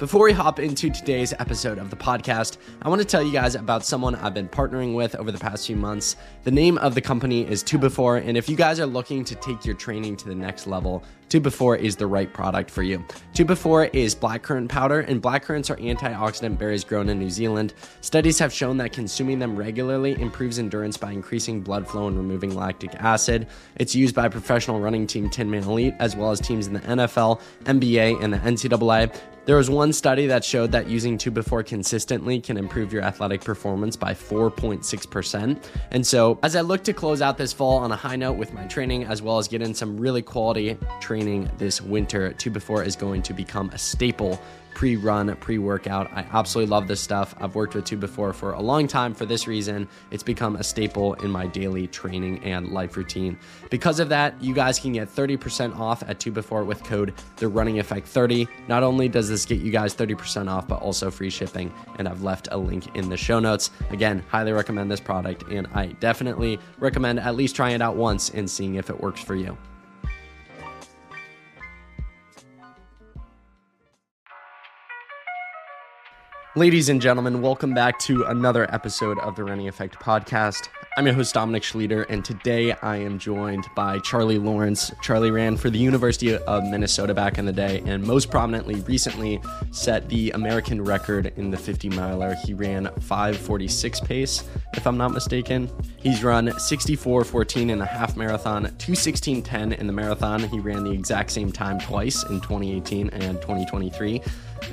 Before we hop into today's episode of the podcast, I want to tell you guys about someone I've been partnering with over the past few months. The name of the company is 2Before, and if you guys are looking to take your training to the next level, 2Before is the right product for you. 2Before is blackcurrant powder, and blackcurrants are antioxidant berries grown in New Zealand. Studies have shown that consuming them regularly improves endurance by increasing blood flow and removing lactic acid. It's used by professional running team Tin Man Elite, as well as teams in the NFL, NBA, and the NCAA. There was one study that showed that using 2Before consistently can improve your athletic performance by 4.6%. And so as I look to close out this fall on a high note with my training, as well as get in some really quality training this winter, 2Before is going to become a staple pre-run, pre-workout. I absolutely love this stuff. I've worked with 2Before for a long time for this reason. It's become a staple in my daily training and life routine. Because of that, you guys can get 30% off at 2Before with code TheRunningEffect30. Not only does this get you guys 30% off, but also free shipping. And I've left a link in the show notes. Again, highly recommend this product, and I definitely recommend at least trying it out once and seeing if it works for you. Ladies and gentlemen, welcome back to another episode of the Running Effect podcast. I'm your host, Dominic Schleeder, and today I am joined by Charlie Lawrence. Charlie ran for the University of Minnesota back in the day, and most prominently recently set the American record in the 50-miler. He ran 5:46 pace, if I'm not mistaken. He's run 64:14 in the half marathon, 2:16:10 in the marathon. He ran the exact same time twice in 2018 and 2023.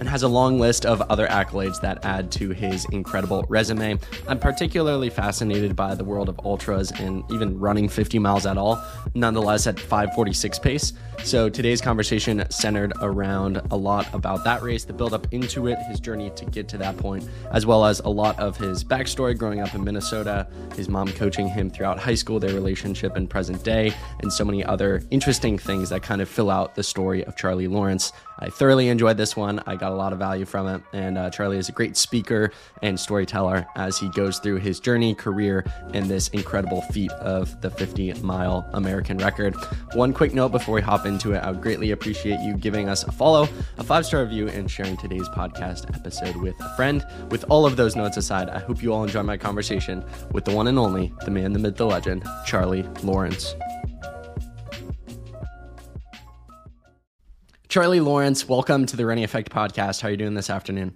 And has a long list of other accolades that add to his incredible resume. I'm particularly fascinated by the world of ultras and even running 50 miles at all, nonetheless at 5:46 pace. So today's conversation centered around a lot about that race, the build up into it, his journey to get to that point, as well as a lot of his backstory growing up in Minnesota, his mom coaching him throughout high school, their relationship and present day, and so many other interesting things that kind of fill out the story of Charlie Lawrence. I thoroughly enjoyed this one. I got a lot of value from it, and Charlie is a great speaker and storyteller as he goes through his journey, career, and this incredible feat of the 50-mile American record. One quick note before we hop into it, I would greatly appreciate you giving us a follow, a 5-star review, and sharing today's podcast episode with a friend. With all of those notes aside, I hope you all enjoy my conversation with the one and only, the man, the myth, the legend, Charlie Lawrence. Charlie Lawrence, welcome to the Running Effect podcast. How are you doing this afternoon?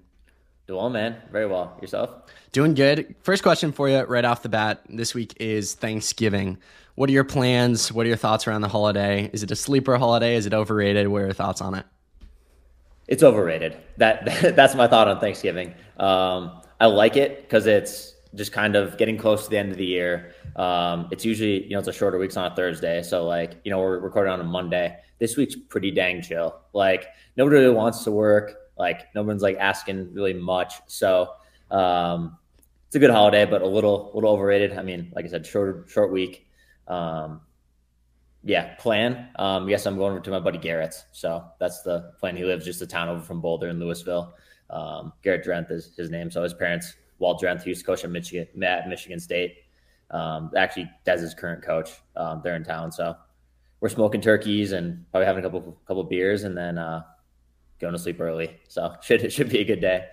Doing well, man. Very well. Yourself? Doing good. First question for you right off the bat. This week is Thanksgiving. What are your plans? What are your thoughts around the holiday? Is it a sleeper holiday? Is it overrated? What are your thoughts on it? It's overrated. That's my thought on Thanksgiving. I like it because it's just kind of getting close to the end of the year. It's usually, it's a shorter week's on a Thursday. So we're recording on a Monday. This week's pretty dang chill. Nobody really wants to work. No one's asking really much. So, it's a good holiday, but a little overrated. I mean, like I said, short week. Plan. Yes, I'm going over to my buddy Garrett's. So that's the plan. He lives just a town over from Boulder in Louisville. Garrett Drenth is his name. So his parents, Walt Drenth, who used to coach at Michigan State. Actually, that's his current coach. They're in town, so we're smoking turkeys and probably having a couple beers, and then going to sleep early. So it should be a good day.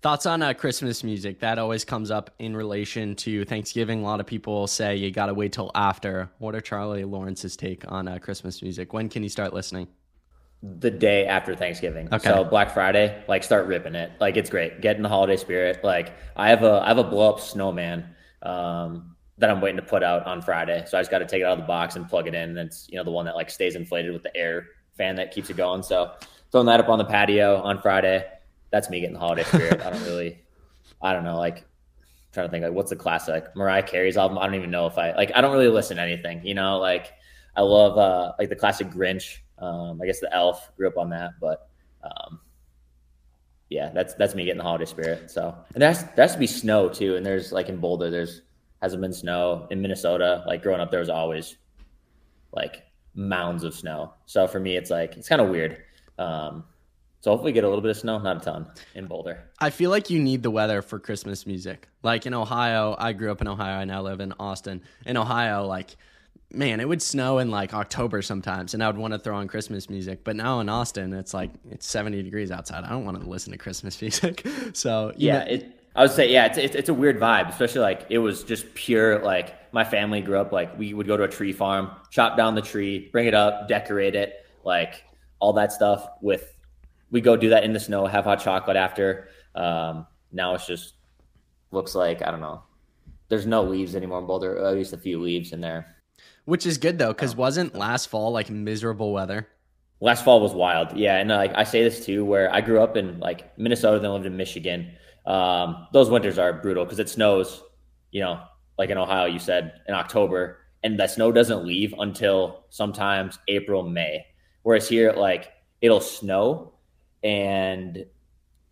Thoughts on Christmas music? That always comes up in relation to Thanksgiving. A lot of people say you got to wait till after. What are Charlie Lawrence's take on Christmas music? When can you start listening? The day after Thanksgiving. Okay. So Black Friday, start ripping it. It's great. Get in the holiday spirit. I have a blow up snowman that I'm waiting to put out on Friday. So I just got to take it out of the box and plug it in. And it's, the one that stays inflated with the air fan that keeps it going. So throwing that up on the patio on Friday, that's me getting the holiday spirit. I don't know, trying to think what's the classic Mariah Carey's album. I don't even know if I don't really listen to anything, I love, the classic Grinch. I guess the Elf, grew up on that, but, that's me getting the holiday spirit. So, and there has to be snow too. And there's in Boulder, hasn't been snow. In Minnesota, growing up, there was always mounds of snow. So for me, it's it's kind of weird. So hopefully get a little bit of snow, not a ton, in Boulder. I feel you need the weather for Christmas music. In Ohio, I grew up in Ohio. I now live in Austin. In Ohio, man, it would snow in like October sometimes, and I would want to throw on Christmas music. But now in Austin, it's like it's 70 degrees outside. I don't want to listen to Christmas music. So yeah, I would say it's a weird vibe, especially like it was just pure like my family grew up like we would go to a tree farm, chop down the tree, bring it up, decorate it, like all that stuff. With we go do that in the snow, have hot chocolate after. Now it's just looks like I don't know. There's no leaves anymore in Boulder. At least a few leaves in there. Which is good, though, because wasn't last fall, like, miserable weather? Last fall was wild, yeah. And, like, I say this, too, where I grew up in, like, Minnesota, then lived in Michigan. Those winters are brutal because it snows, you know, like in Ohio, you said, in October. And that snow doesn't leave until sometimes April, May. Whereas here, like, it'll snow and,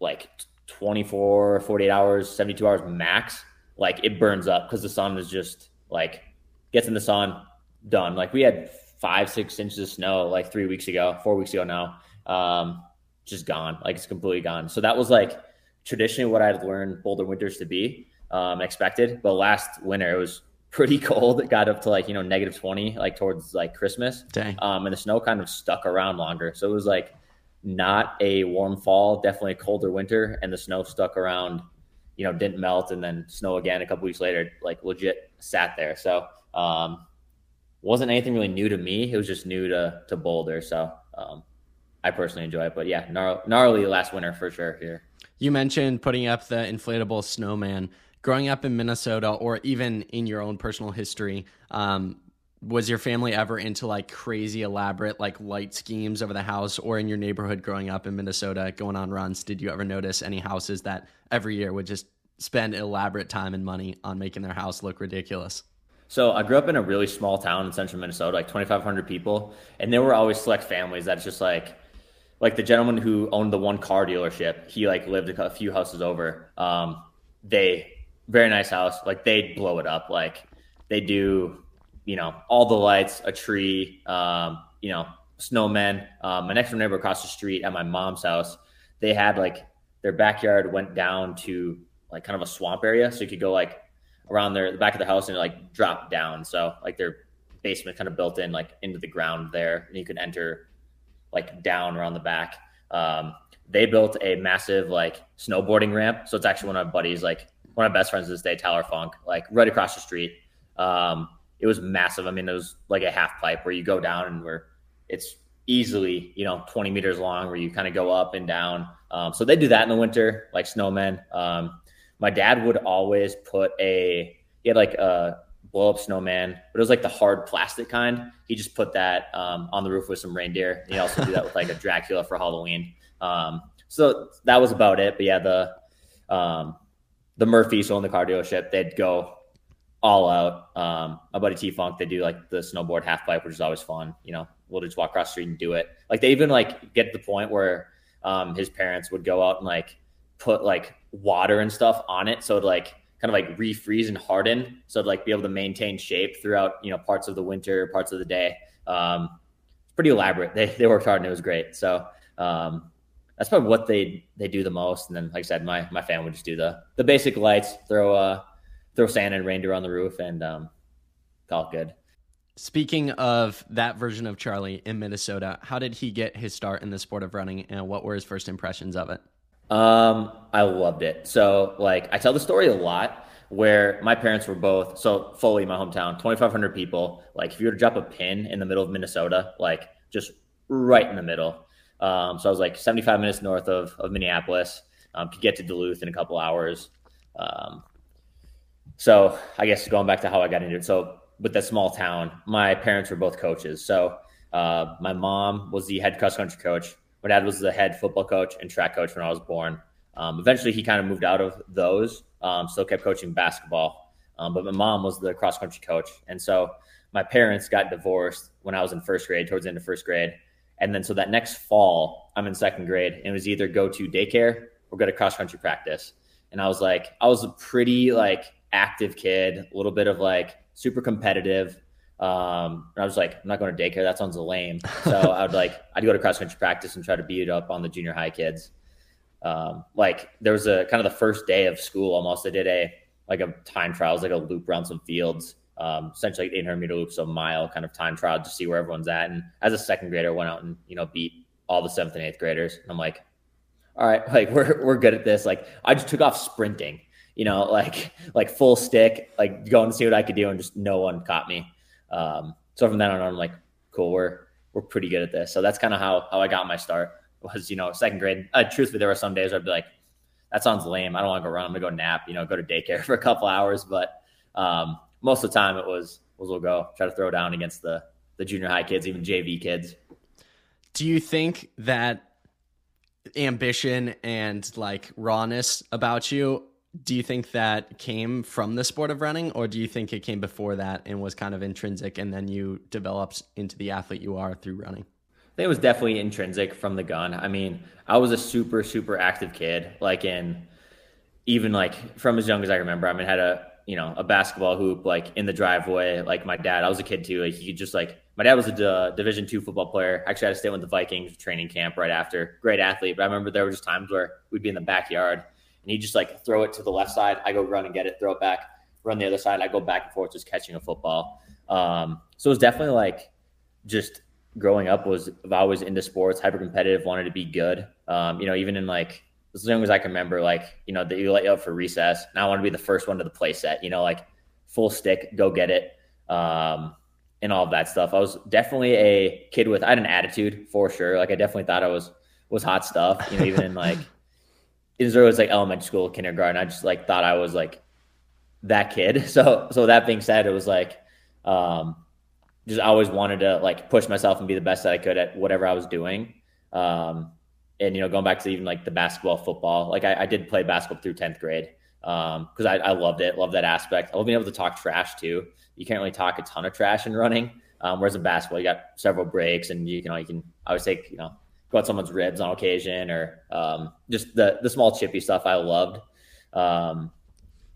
like, 24, 48 hours, 72 hours max, like it burns up because the sun is just like gets in the sun done. Like we had 5-6 inches of snow like 4 weeks ago now, just gone. Like it's completely gone. So that was like traditionally what I'd learned Boulder winters to be expected. But last winter it was pretty cold. It got up to like, you know, -20, like towards like Christmas. Dang. And the snow kind of stuck around longer. So it was like not a warm fall, definitely a colder winter, and the snow stuck around, you know, didn't melt, and then snow again a couple weeks later, like legit sat there. So wasn't anything really new to me. It was just new to Boulder. So I personally enjoy it, but yeah, gnarly last winter for sure here. You mentioned putting up the inflatable snowman. Growing up in Minnesota or even in your own personal history, was your family ever into like crazy elaborate like light schemes over the house or in your neighborhood growing up in Minnesota going on runs? Did you ever notice any houses that every year would just spend elaborate time and money on making their house look ridiculous? So I grew up in a really small town in central Minnesota, like 2,500 people. And there were always select families that's just like the gentleman who owned the one car dealership, he like lived a few houses over. They very nice house. Like they'd blow it up. Like they do, you know, all the lights, a tree, you know, snowmen. My next door neighbor across the street at my mom's house, they had like their backyard went down to like kind of a swamp area. So you could go like around the back of the house and like drop down. So like their basement kind of built in like into the ground there, and you could enter like down around the back. They built a massive like snowboarding ramp. So it's actually one of my buddies, like one of my best friends to this day, Tyler Funk, like right across the street. It was massive. I mean, it was like a half pipe where you go down and where it's easily, you know, 20 meters long where you kind of go up and down. So they do that in the winter, like snowmen. My dad would always put he had like a blow up snowman, but it was like the hard plastic kind. He just put that on the roof with some reindeer. He also do that with like a Dracula for Halloween. So that was about it. But yeah, the Murphys who owned the car dealership, they'd go all out. My buddy T-Funk, they do like the snowboard half pipe, which is always fun. You know, we'll just walk across the street and do it. Like they even like get to the point where his parents would go out and like put like water and stuff on it. So it'd like kind of like refreeze and harden. So it'd like be able to maintain shape throughout, you know, parts of the winter, parts of the day. It's pretty elaborate. They worked hard and it was great. So that's probably what they do the most. And then, like I said, my family would just do the basic lights, throw sand and reindeer on the roof, and all good. Speaking of that version of Charlie in Minnesota, how did he get his start in the sport of running, and what were his first impressions of it? I loved it. So like I tell the story a lot where my parents were both, so Foley, my hometown, 2,500 people. Like if you were to drop a pin in the middle of Minnesota, like just right in the middle. So I was like 75 minutes north of Minneapolis, could get to Duluth in a couple hours. So I guess going back to how I got into it. So with that small town, my parents were both coaches. So my mom was the head cross country coach. My dad was the head football coach and track coach when I was born. Eventually he kind of moved out of those, still kept coaching basketball. But my mom was the cross country coach. And so my parents got divorced when I was in first grade, towards the end of first grade. And then so that next fall I'm in second grade, and it was either go to daycare or go to cross country practice. And I was a pretty like active kid, a little bit of like super competitive. And I was like, I'm not going to daycare. That sounds lame. So I'd go to cross country practice and try to beat up on the junior high kids. Like there was a kind of the first day of school almost, I did a time trial. It was like a loop around some fields, essentially an 800 meter loop, so mile kind of time trial to see where everyone's at. And as a second grader, went out and, you know, beat all the seventh and eighth graders. And I'm like, all right, like we're good at this. Like I just took off sprinting, you know, like full stick, like going to see what I could do. And just no one caught me. So from then on, I'm like, cool, we're pretty good at this. So that's kind of how I got my start was, you know, second grade. Truthfully, there were some days where I'd be like, that sounds lame. I don't want to go run. I'm gonna go nap, you know, go to daycare for a couple hours. But, most of the time it was we'll go try to throw down against the junior high kids, even JV kids. Do you think that ambition and like rawness about you, do you think that came from the sport of running, or do you think it came before that and was kind of intrinsic and then you developed into the athlete you are through running? I think it was definitely intrinsic from the gun. I mean, I was a super, super active kid, like in even like from as young as I remember. I mean, I had a basketball hoop, like in the driveway, like my dad, I was a kid too. Like he just like, my dad was a Division II football player. Actually, I had to stay with the Vikings training camp right after. Great athlete. But I remember there were just times where we'd be in the backyard and he'd just like throw it to the left side. I go run and get it, throw it back, run the other side. I go back and forth, just catching a football. So it was definitely like just growing up was always into sports, hyper-competitive, wanted to be good. You know, even in like, as young as I can remember, like, you know, that you let you up for recess. And I want to be the first one to the play set, you know, like full stick, go get it, and all of that stuff. I was definitely a kid with, I had an attitude for sure. Like I definitely thought I was hot stuff, you know, even in like, it was always like elementary school, kindergarten. I just like thought I was like that kid. So that being said, it was like, just always wanted to like push myself and be the best that I could at whatever I was doing. And, you know, going back to even like the basketball, football, like I did play basketball through 10th grade because I loved it. Loved that aspect. I love being able to talk trash too. You can't really talk a ton of trash in running. Whereas in basketball, you got several breaks and you can always take, you know, go at someone's ribs on occasion or just the small chippy stuff I loved. And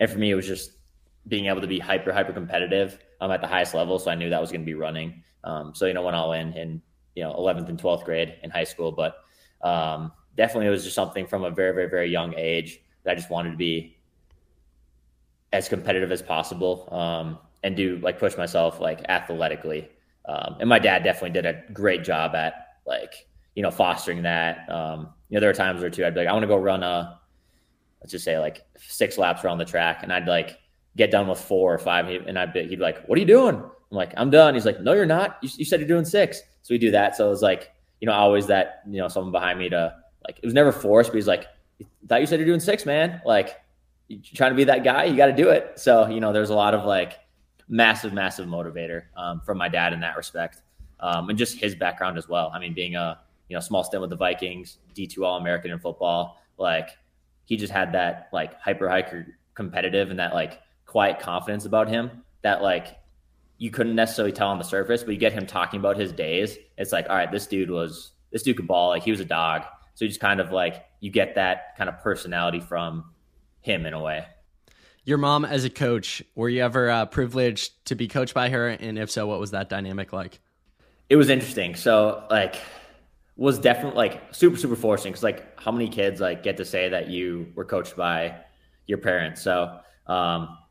for me, it was just being able to be hyper competitive at the highest level. So I knew that was going to be running. So, you know, went all in, you know, 11th and 12th grade in high school, but definitely it was just something from a very, very, very young age that I just wanted to be as competitive as possible, and do like push myself like athletically. And my dad definitely did a great job at like, you know, fostering that. You know, there were times where too, I'd be like, I want to go run let's just say like 6 laps around the track. And I'd like get done with 4 or 5. And he'd be like, what are you doing? I'm like, I'm done. He's like, no, you're not. You said you're doing 6. So we do that. So it was like, you know, always that, you know, someone behind me to like, it was never forced, but he's like, thought you said you're doing 6, man. Like you're trying to be that guy, you got to do it. So, you know, there's a lot of like massive motivator, from my dad in that respect. And just his background as well. I mean, being a, you know, small stint with the Vikings, D2 All-American in football, like he just had that like hyper competitive and that like quiet confidence about him that like you couldn't necessarily tell on the surface, but you get him talking about his days. It's like, all right, this dude could ball. Like he was a dog. So you just kind of like, you get that kind of personality from him in a way. Your mom as a coach, were you ever privileged to be coached by her? And if so, what was that dynamic like? It was interesting. So like, was definitely like super fortunate. Cause like how many kids like get to say that you were coached by your parents. So,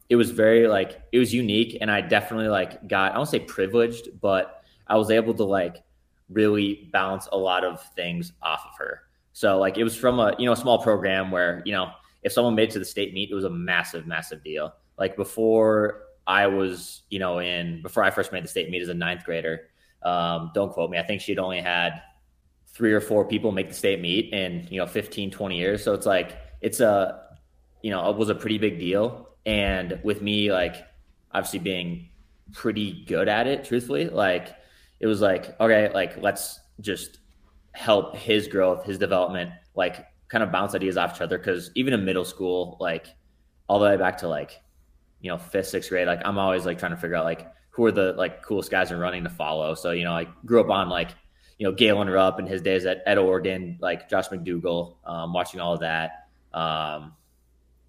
it was very like, it was unique. And I definitely like got, I won't say privileged, but I was able to like really bounce a lot of things off of her. So like, it was from a, you know, small program where, you know, if someone made it to the state meet, it was a massive deal. Like before I was, you know, before I first made the state meet as a 9th grader, don't quote me. I think she'd only had 3 or 4 people make the state meet in, you know, 15, 20 years. So it's like, it's a, you know, it was a pretty big deal. And with me, like, obviously being pretty good at it, truthfully, like, it was like, okay, like, let's just help his growth, his development, like, kind of bounce ideas off each other. Cause even in middle school, like, all the way back to like, you know, 5th, 6th grade, like, I'm always like trying to figure out like, who are the like coolest guys in running to follow. So, you know, I grew up on like, you know, Galen Rupp and his days at Oregon, like Josh McDougall, watching all of that.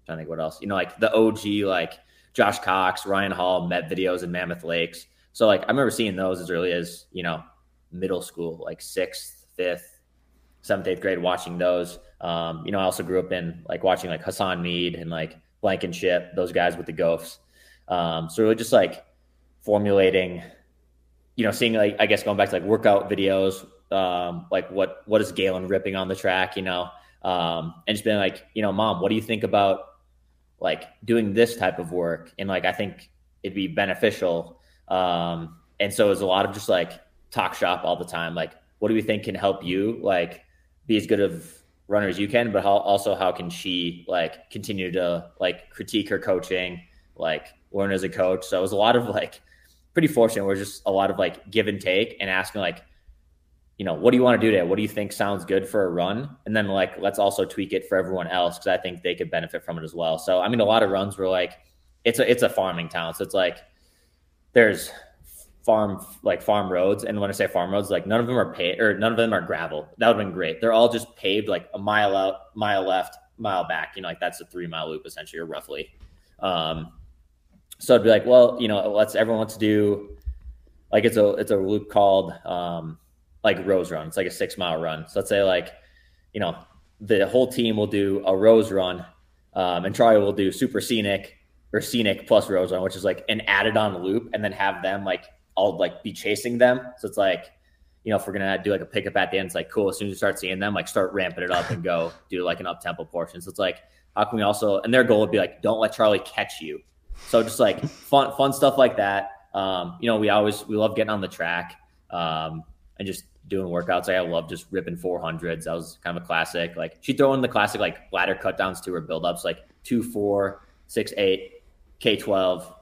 Trying to think what else, you know, like the OG, like Josh Cox, Ryan Hall, Met videos in Mammoth Lakes. So like, I remember seeing those as early as, you know, middle school, like 6th, 5th, 7th, 8th grade, watching those. You know, I also grew up in like watching like Hassan Mead and like Blankenship, those guys with the Gophs. So really just like formulating, seeing, like, I guess going back to like workout videos, like what is Galen ripping on the track, and just being like, Mom, what do you think about like doing this type of work? And like, I think it'd be beneficial. And so it was a lot of just like talk shop all the time. Like, what do we think can help you like be as good of runner as you can, but how can she like continue to like critique her coaching, like learn as a coach. So it was a lot of like, pretty fortunate. We're just a lot of like give and take and asking like, what do you want to do today? What do you think sounds good for a run? And then like, let's also tweak it for everyone else, because I think they could benefit from it as well. So, I mean, a lot of runs were like, it's a farming town. So it's like, there's farm roads. And when I say farm roads, like none of them are paved or none of them are gravel. That would have been great. They're all just paved, like a mile out, mile left, mile back, like that's a 3-mile loop essentially, or roughly. So I'd be like, well, everyone wants to do like, it's a loop called, like Rose Run. It's like a 6-mile run. So let's say like, the whole team will do a Rose Run, and Charlie will do super scenic or scenic plus Rose Run, which is like an added on loop, and then have them like, I'll like be chasing them. So it's like, if we're going to do like a pickup at the end, it's like, cool. As soon as you start seeing them, like start ramping it up and go do like an up-tempo portion. So it's like, how can we also, and their goal would be like, don't let Charlie catch you. So just like fun stuff like that. We love getting on the track, and just doing workouts. I love just ripping 400s. That was kind of a classic. Like she'd throw in the classic like ladder cut downs to her buildups, like 2, 4, 6, 8, K12,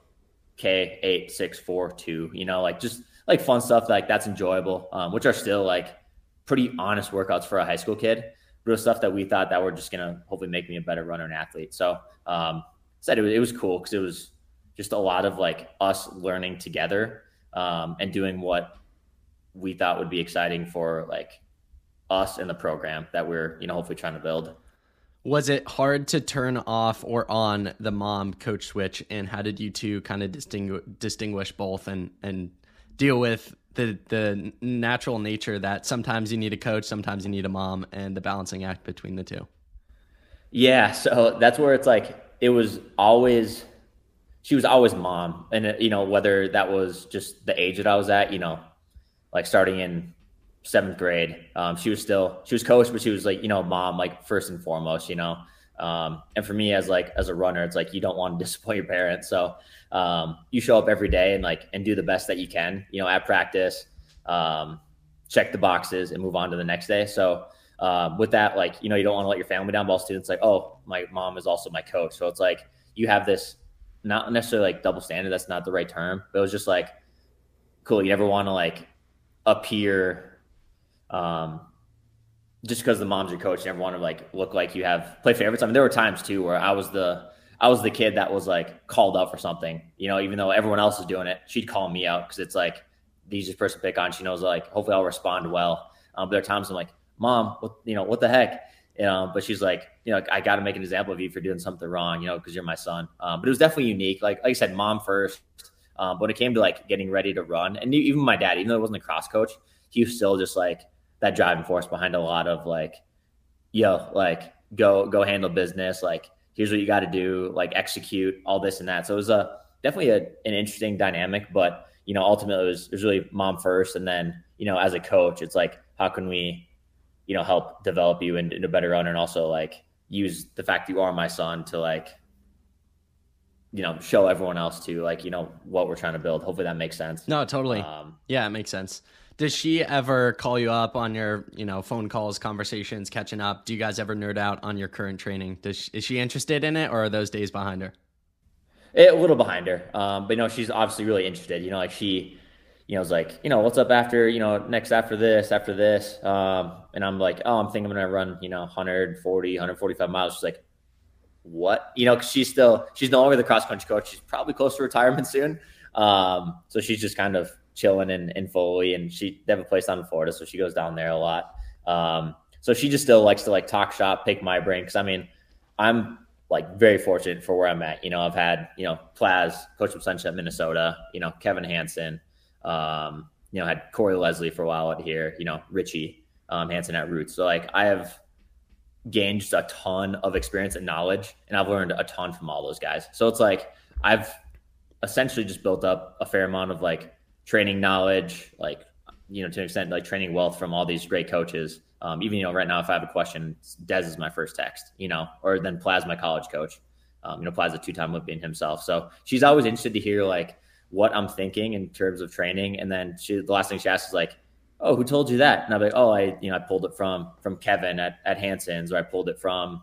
K8, 6, 4, 2. Like just like fun stuff like that's enjoyable, which are still like pretty honest workouts for a high school kid. Real stuff that we thought that were just gonna hopefully make me a better runner and athlete. So it was cool because it was just a lot of like us learning together, and doing what we thought would be exciting for like us and the program that we're, hopefully trying to build. Was it hard to turn off or on the mom coach switch, and how did you two kind of distinguish both and deal with the natural nature that sometimes you need a coach, sometimes you need a mom, and the balancing act between the two? Yeah. So that's where it's like, she was always mom. And whether that was just the age that I was at, like starting in 7th grade, she was coach, but she was like, mom, like first and foremost, and for me as a runner, it's like, you don't want to disappoint your parents. So, you show up every day and do the best that you can, at practice, check the boxes and move on to the next day. So, with that, you don't want to let your family down, but also students like, oh, my mom is also my coach. So it's like, you have this not necessarily like double standard. That's not the right term, but it was just like, cool. You never want to appear just because the mom's your coach, you never want to look like you have play favorites. I mean, there were times too where I was the kid that was called out for something, even though everyone else is doing it, she'd call me out because it's the easiest person to pick on. She knows hopefully I'll respond well. But there are times I'm like, Mom, what the heck? But she's like, I got to make an example of you for doing something wrong, because you're my son. But it was definitely unique. Like I said, mom first. But when it came to getting ready to run, and even my dad, even though he wasn't a cross coach, he was still just that driving force behind a lot of go handle business. Here's what you got to do, execute all this and that. So it was definitely an interesting dynamic, but ultimately it was really mom first. And then, as a coach, it's how can we, help develop you into a better runner, and also use the fact that you are my son to show everyone else too, what we're trying to build. Hopefully that makes sense. No, totally. Yeah, it makes sense. Does she ever call you up on your, phone calls, conversations, catching up? Do you guys ever nerd out on your current training? Is she interested in it, or are those days behind her? A little behind her. But no, she's obviously really interested, she, is what's up after, next after this. And I'm oh, I'm thinking I'm going to run, 140, 145 miles. She's like, what, cause she's no longer the cross country coach. She's probably close to retirement soon. So she's just kind of chilling in Foley, and they have a place down in Florida. So she goes down there a lot. So she just still likes to talk shop, pick my brain. Cause I mean, I'm very fortunate for where I'm at. I've had, Plaz, coach from Sunshine, Minnesota, Kevin Hanson, had Corey Leslie for a while out here, Richie, Hanson at Roots. So I have gained just a ton of experience and knowledge, and I've learned a ton from all those guys. So it's I've essentially just built up a fair amount of like training knowledge, like, you know, to an extent, like training wealth from all these great coaches. Even, you know, right now, if I have a question, Dez is my first text, you know, or then Plaz, my college coach, you know, Plaz a two-time Olympian himself. So she's always interested to hear like what I'm thinking in terms of training. And then she, the last thing she asks is like, oh, who told you that? And I'll be like, oh, I pulled it from Kevin at Hanson's, or I pulled it from,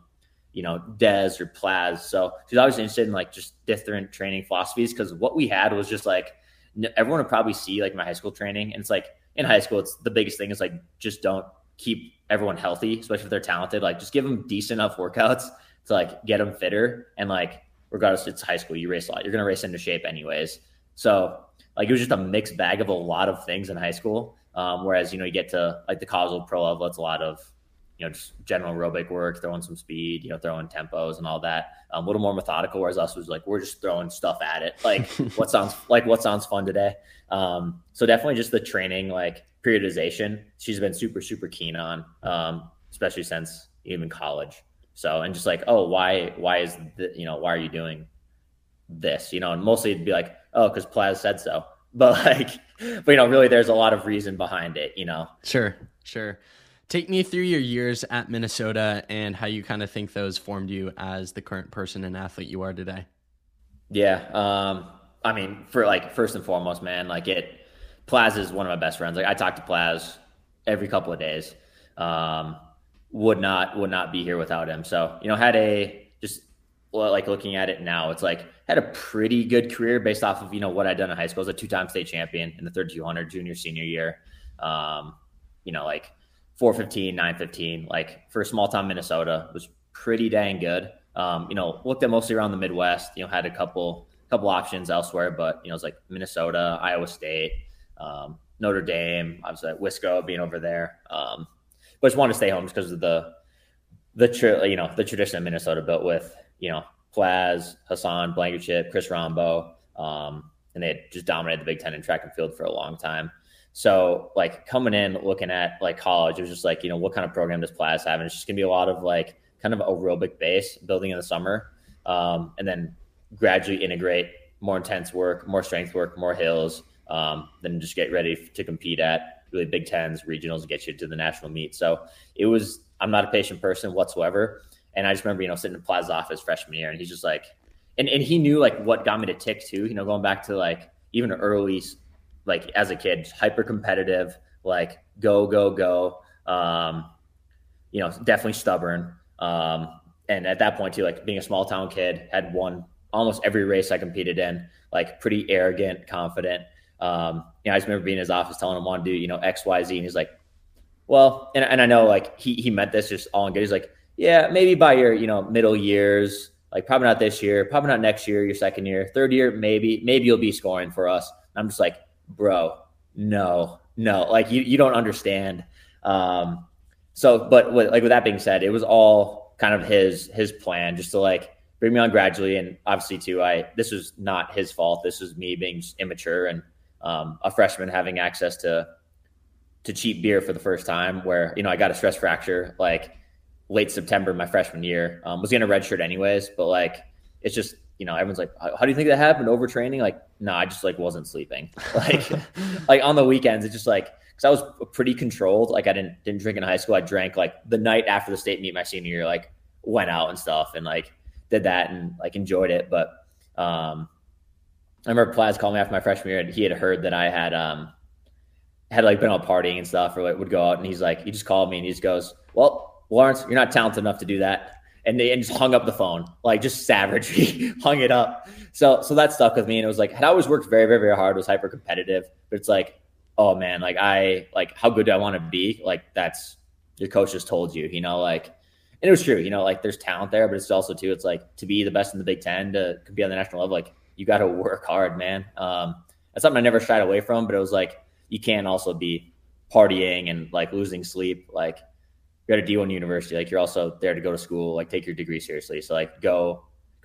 you know, Dez or Plaz. So she's always interested in like just different training philosophies. Cause what we had was just like, everyone would probably see like my high school training. And it's like in high school, it's the biggest thing is like, just don't keep everyone healthy, especially if they're talented, like just give them decent enough workouts to like get them fitter. And like, regardless, it's high school, you race a lot, you're going to race into shape anyways. So like, it was just a mixed bag of a lot of things in high school. Whereas, you know, you get to like the college pro level, it's a lot of, you know, just general aerobic work, throwing some speed, you know, throwing tempos and all that, a little more methodical. Whereas us was like, we're just throwing stuff at it. Like what sounds fun today. So definitely just the training, like periodization, she's been super, super keen on, especially since even college. So, and just like, oh, why are you doing this? You know, and mostly it'd be like, oh, cause Plaz said so. But like, but you know, really there's a lot of reason behind it, you know? Sure. Take me through your years at Minnesota and how you kind of think those formed you as the current person and athlete you are today. Yeah. I mean, for like, first and foremost, man, like Plaz is one of my best friends. Like I talk to Plaz every couple of days, would not be here without him. So, you know, looking at it now, it's like had a pretty good career based off of, you know, what I'd done in high school. I was a two-time state champion in the 3200 junior, senior year. You know, like 415, 915, like for small town Minnesota was pretty dang good. You know, looked at mostly around the Midwest, you know, had a couple options elsewhere, but you know, it's like Minnesota, Iowa State, Notre Dame, obviously at Wisco being over there. But just wanted to stay home just because of the tradition of Minnesota built with, you know, Plaz, Hassan, Blankenship, Chris Rombo. And they had just dominated the Big Ten in track and field for a long time. So like coming in, looking at like college, it was just like, you know, what kind of program does Plaz have? And it's just gonna be a lot of like kind of aerobic base building in the summer. And then gradually integrate more intense work, more strength work, more hills, then just get ready to compete at really Big Tens, regionals, get you to the national meet. So I'm not a patient person whatsoever. And I just remember, you know, sitting in Plaz's office freshman year, and he's just like, and he knew like what got me to tick too, you know, going back to like even early, like as a kid, hyper competitive, like go, you know, definitely stubborn. And at that point too, like being a small town kid, had won almost every race I competed in, like pretty arrogant, confident. You know, I just remember being in his office telling him I want to do, you know, X, Y, Z. And he's like, well, and I know like he meant this just all in good. He's like, yeah, maybe by your, you know, middle years, like probably not this year, probably not next year, your second year, third year, maybe you'll be scoring for us. And I'm just like, bro, no, like you don't understand. So, but with that being said, it was all kind of his plan just to like bring me on gradually. And obviously too, this was not his fault. This was me being just immature and a freshman having access to cheap beer for the first time where, you know, I got a stress fracture, like late September, my freshman year, was going to redshirt anyways, but like, it's just, you know, everyone's like, how do you think that happened? Overtraining? Like, no, I just like wasn't sleeping. Like, like on the weekends, it's just like, cause I was pretty controlled. Like I didn't drink in high school. I drank like the night after the state meet my senior year, like went out and stuff and like did that and like enjoyed it. But, I remember Plaz called me after my freshman year and he had heard that I had like been out partying and stuff or like would go out. And he's like, he just called me and he just goes, well, Lawrence, you're not talented enough to do that. And just hung up the phone, like just savagery, hung it up. So that stuck with me. And it was like, had I always worked very, very, very hard, was hyper competitive, but it's like, oh man, like how good do I want to be? Like that's your coach just told you, you know, like, and it was true, you know, like there's talent there, but it's also too, it's like to be the best in the Big Ten, to be on the national level, like you got to work hard, man. That's something I never shied away from, but it was like, you can't also be partying and like losing sleep. Like, you're at a D1 university, like you're also there to go to school, like take your degree seriously. So like go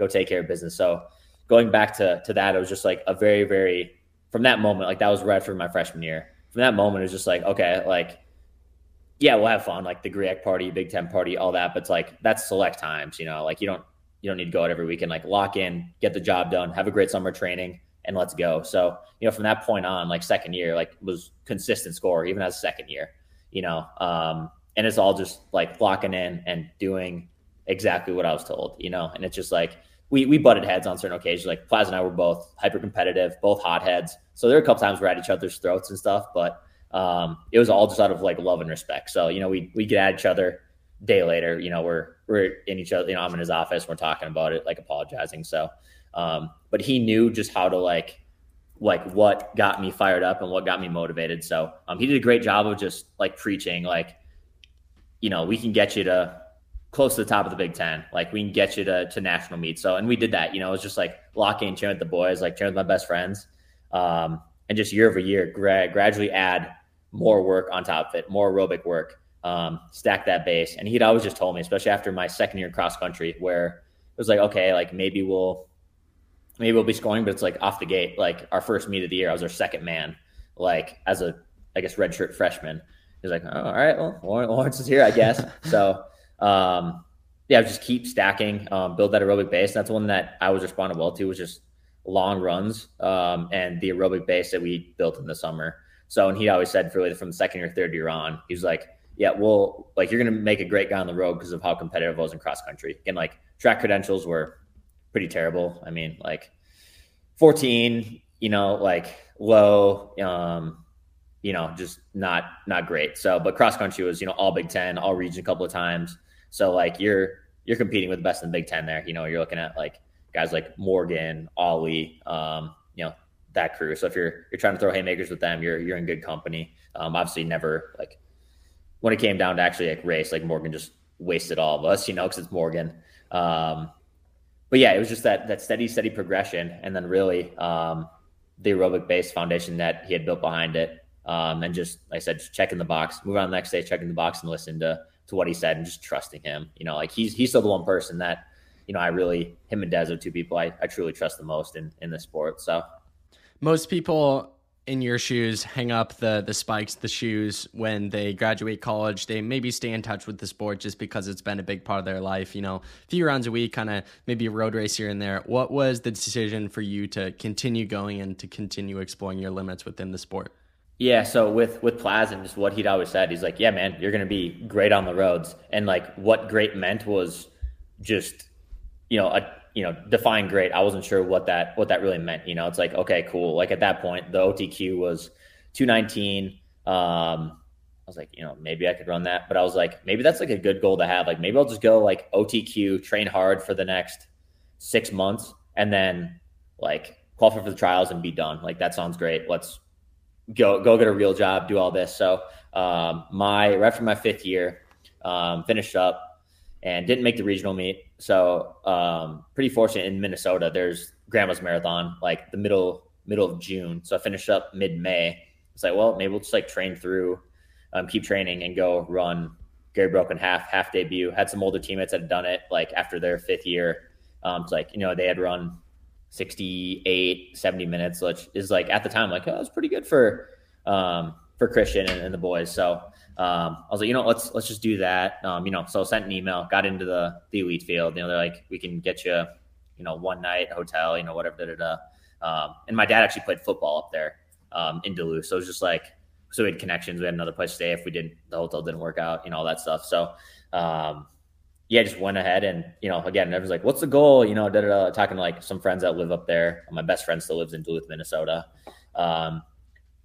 take care of business. So going back to that, it was just like a very, very, from that moment, like that was right for my freshman year. From that moment, it was just like, okay, like, yeah, we'll have fun. Like the GREAC party, Big Ten party, all that. But it's like, that's select times, you know, like you don't need to go out every weekend, like lock in, get the job done, have a great summer training. and let's go. So, you know, from that point on, like second year, like was consistent score, even as second year, you know, and it's all just like locking in and doing exactly what I was told, you know, and it's just like, we butted heads on certain occasions. Like Plaz and I were both hyper competitive, both hotheads. So there were a couple times we're at each other's throats and stuff, but it was all just out of like love and respect. So, you know, we get at each other. Day later, you know, we're in each other, you know, I'm in his office, we're talking about it, like apologizing. So, but he knew just how to like what got me fired up and what got me motivated. So, he did a great job of just like preaching, like, you know, we can get you to close to the top of the Big Ten. Like we can get you to national meet. So, and we did that, you know, it was just like locking in, cheering with the boys, like cheering with my best friends. And just year over year, gradually add more work on top of it, more aerobic work. Stack that base. And he'd always just told me, especially after my second year cross country, where it was like, okay, like maybe we'll be scoring, but it's like off the gate, like our first meet of the year, I was our second man, like as a, I guess, redshirt freshman. He was like, oh, all right, well, Lawrence is here, I guess. So, yeah, just keep stacking, build that aerobic base. That's one that I was responding well to, was just long runs, and the aerobic base that we built in the summer. So, and he always said really from second or third year on, he was like, yeah, well, like you're going to make a great guy on the road because of how competitive I was in cross country. And like track credentials were pretty terrible. I mean, like 14, you know, like low, you know, just not great. So, but cross country was, you know, all Big Ten, all region a couple of times. So like you're competing with the best in the Big Ten there. You know, you're looking at like guys like Morgan, Ollie, you know, that crew. So if you're trying to throw haymakers with them, you're in good company. Obviously never like, when it came down to actually like race, like Morgan just wasted all of us, you know, cause it's Morgan. But yeah, it was just that steady progression. And then really, the aerobic based foundation that he had built behind it. And just, like I said, just checking the box, move on the next day, checking the box and listen to what he said and just trusting him, you know, like he's still the one person that, you know, I really, him and Des are two people I truly trust the most in this sport. So most people in your shoes hang up the spikes, the shoes, when they graduate college. They maybe stay in touch with the sport just because it's been a big part of their life, you know, a few rounds a week, kind of maybe a road race here and there. What was the decision for you to continue going and to continue exploring your limits within the sport? Yeah, so with Plaz and just what he'd always said, he's like, yeah, man, you're going to be great on the roads. And like what great meant was just, you know, define great. I wasn't sure what that really meant. You know, it's like, okay, cool. Like at that point, the OTQ was 219. I was like, you know, maybe I could run that, but I was like, maybe that's like a good goal to have. Like, maybe I'll just go like OTQ, train hard for the next 6 months and then like qualify for the trials and be done. Like, that sounds great. Let's go get a real job, do all this. So, right after my fifth year, finished up, and didn't make the regional meet. So pretty fortunate in Minnesota, there's Grandma's Marathon, like the middle of June. So I finished up mid-May. It's like, well, maybe we'll just like train through, keep training and go run Gary Broken half debut. Had some older teammates that had done it like after their fifth year. It's like, you know, they had run 68, 70 minutes, which is like at the time, like, oh, it's pretty good for Christian and the boys. So I was like, you know, let's just do that. You know, so I sent an email, got into the elite field. You know, they're like, we can get you, you know, one night hotel, you know, whatever, and my dad actually played football up there, in Duluth. So it was just like, so we had connections, we had another place to stay if the hotel didn't work out, you know, all that stuff. So, yeah, just went ahead and, you know, again, everyone's like, what's the goal? You know, talking to like some friends that live up there. My best friend still lives in Duluth, Minnesota.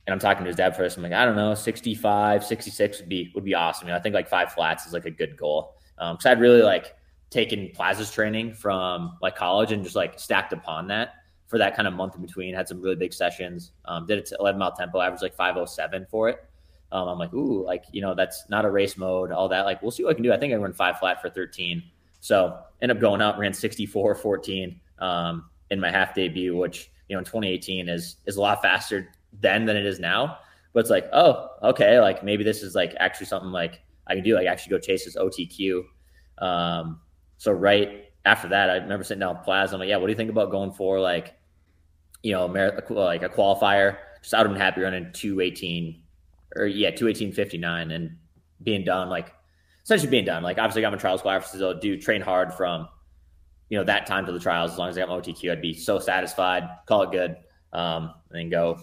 And I'm talking to his dad first. I'm like, I don't know, 65, 66 would be awesome. You know, I think like 5 flats is like a good goal. Cause I'd really like taken Plaz's training from like college and just like stacked upon that for that kind of month in between. Had some really big sessions. Did it 11 mile tempo, averaged like 5:07 for it. I'm like, ooh, like, you know, that's not a race mode, all that. Like, we'll see what I can do. I think I run 5 flat for 13. So end up going out, ran 64:14 in my half debut, which, you know, in 2018 is a lot faster then than it is now, but it's like, oh, okay, like maybe this is like actually something like I can do, like actually go chase this OTQ. So right after that, I remember sitting down with Plaz. I'm like, yeah, what do you think about going for like, you know, like a qualifier? Just out of happy running 2:18:59 and being done. Like obviously I got my trials qualifiers, so I'll do train hard from, you know, that time to the trials. As long as I got my OTQ, I'd be so satisfied, call it good. and then go,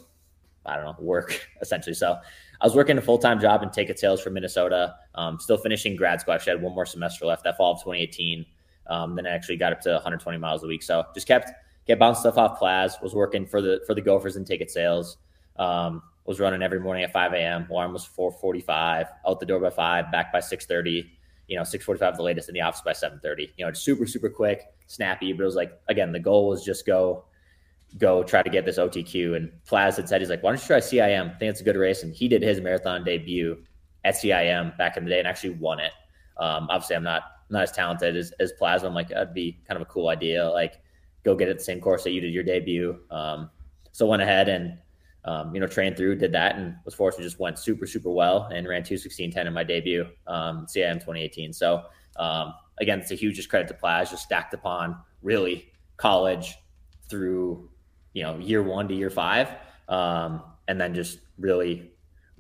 I don't know, work essentially. So I was working a full-time job in ticket sales for Minnesota, still finishing grad school. I actually had one more semester left that fall of 2018. Then I actually got up to 120 miles a week. So just kept bouncing stuff off Plaz, was working for the Gophers in ticket sales. Was running every morning at 5 a.m. Alarm was 4:45, out the door by 5, back by 6:30, 6:45 the latest, in the office by 7:30. It's super, super quick, snappy. But it was like, again, the goal was just go try to get this OTQ. And Plaz had said, he's like, why don't you try CIM? I think it's a good race. And he did his marathon debut at CIM back in the day and actually won it. Obviously I'm not as talented as Plaz. I'm like, that'd be kind of a cool idea. Like, go get it the same course that you did your debut. So went ahead and, trained through, did that, and was forced to just went super, super well and ran 2:16:10 in my debut, CIM 2018. So, again, it's a huge credit to Plaz, just stacked upon really college through, year one to year five. And then just really,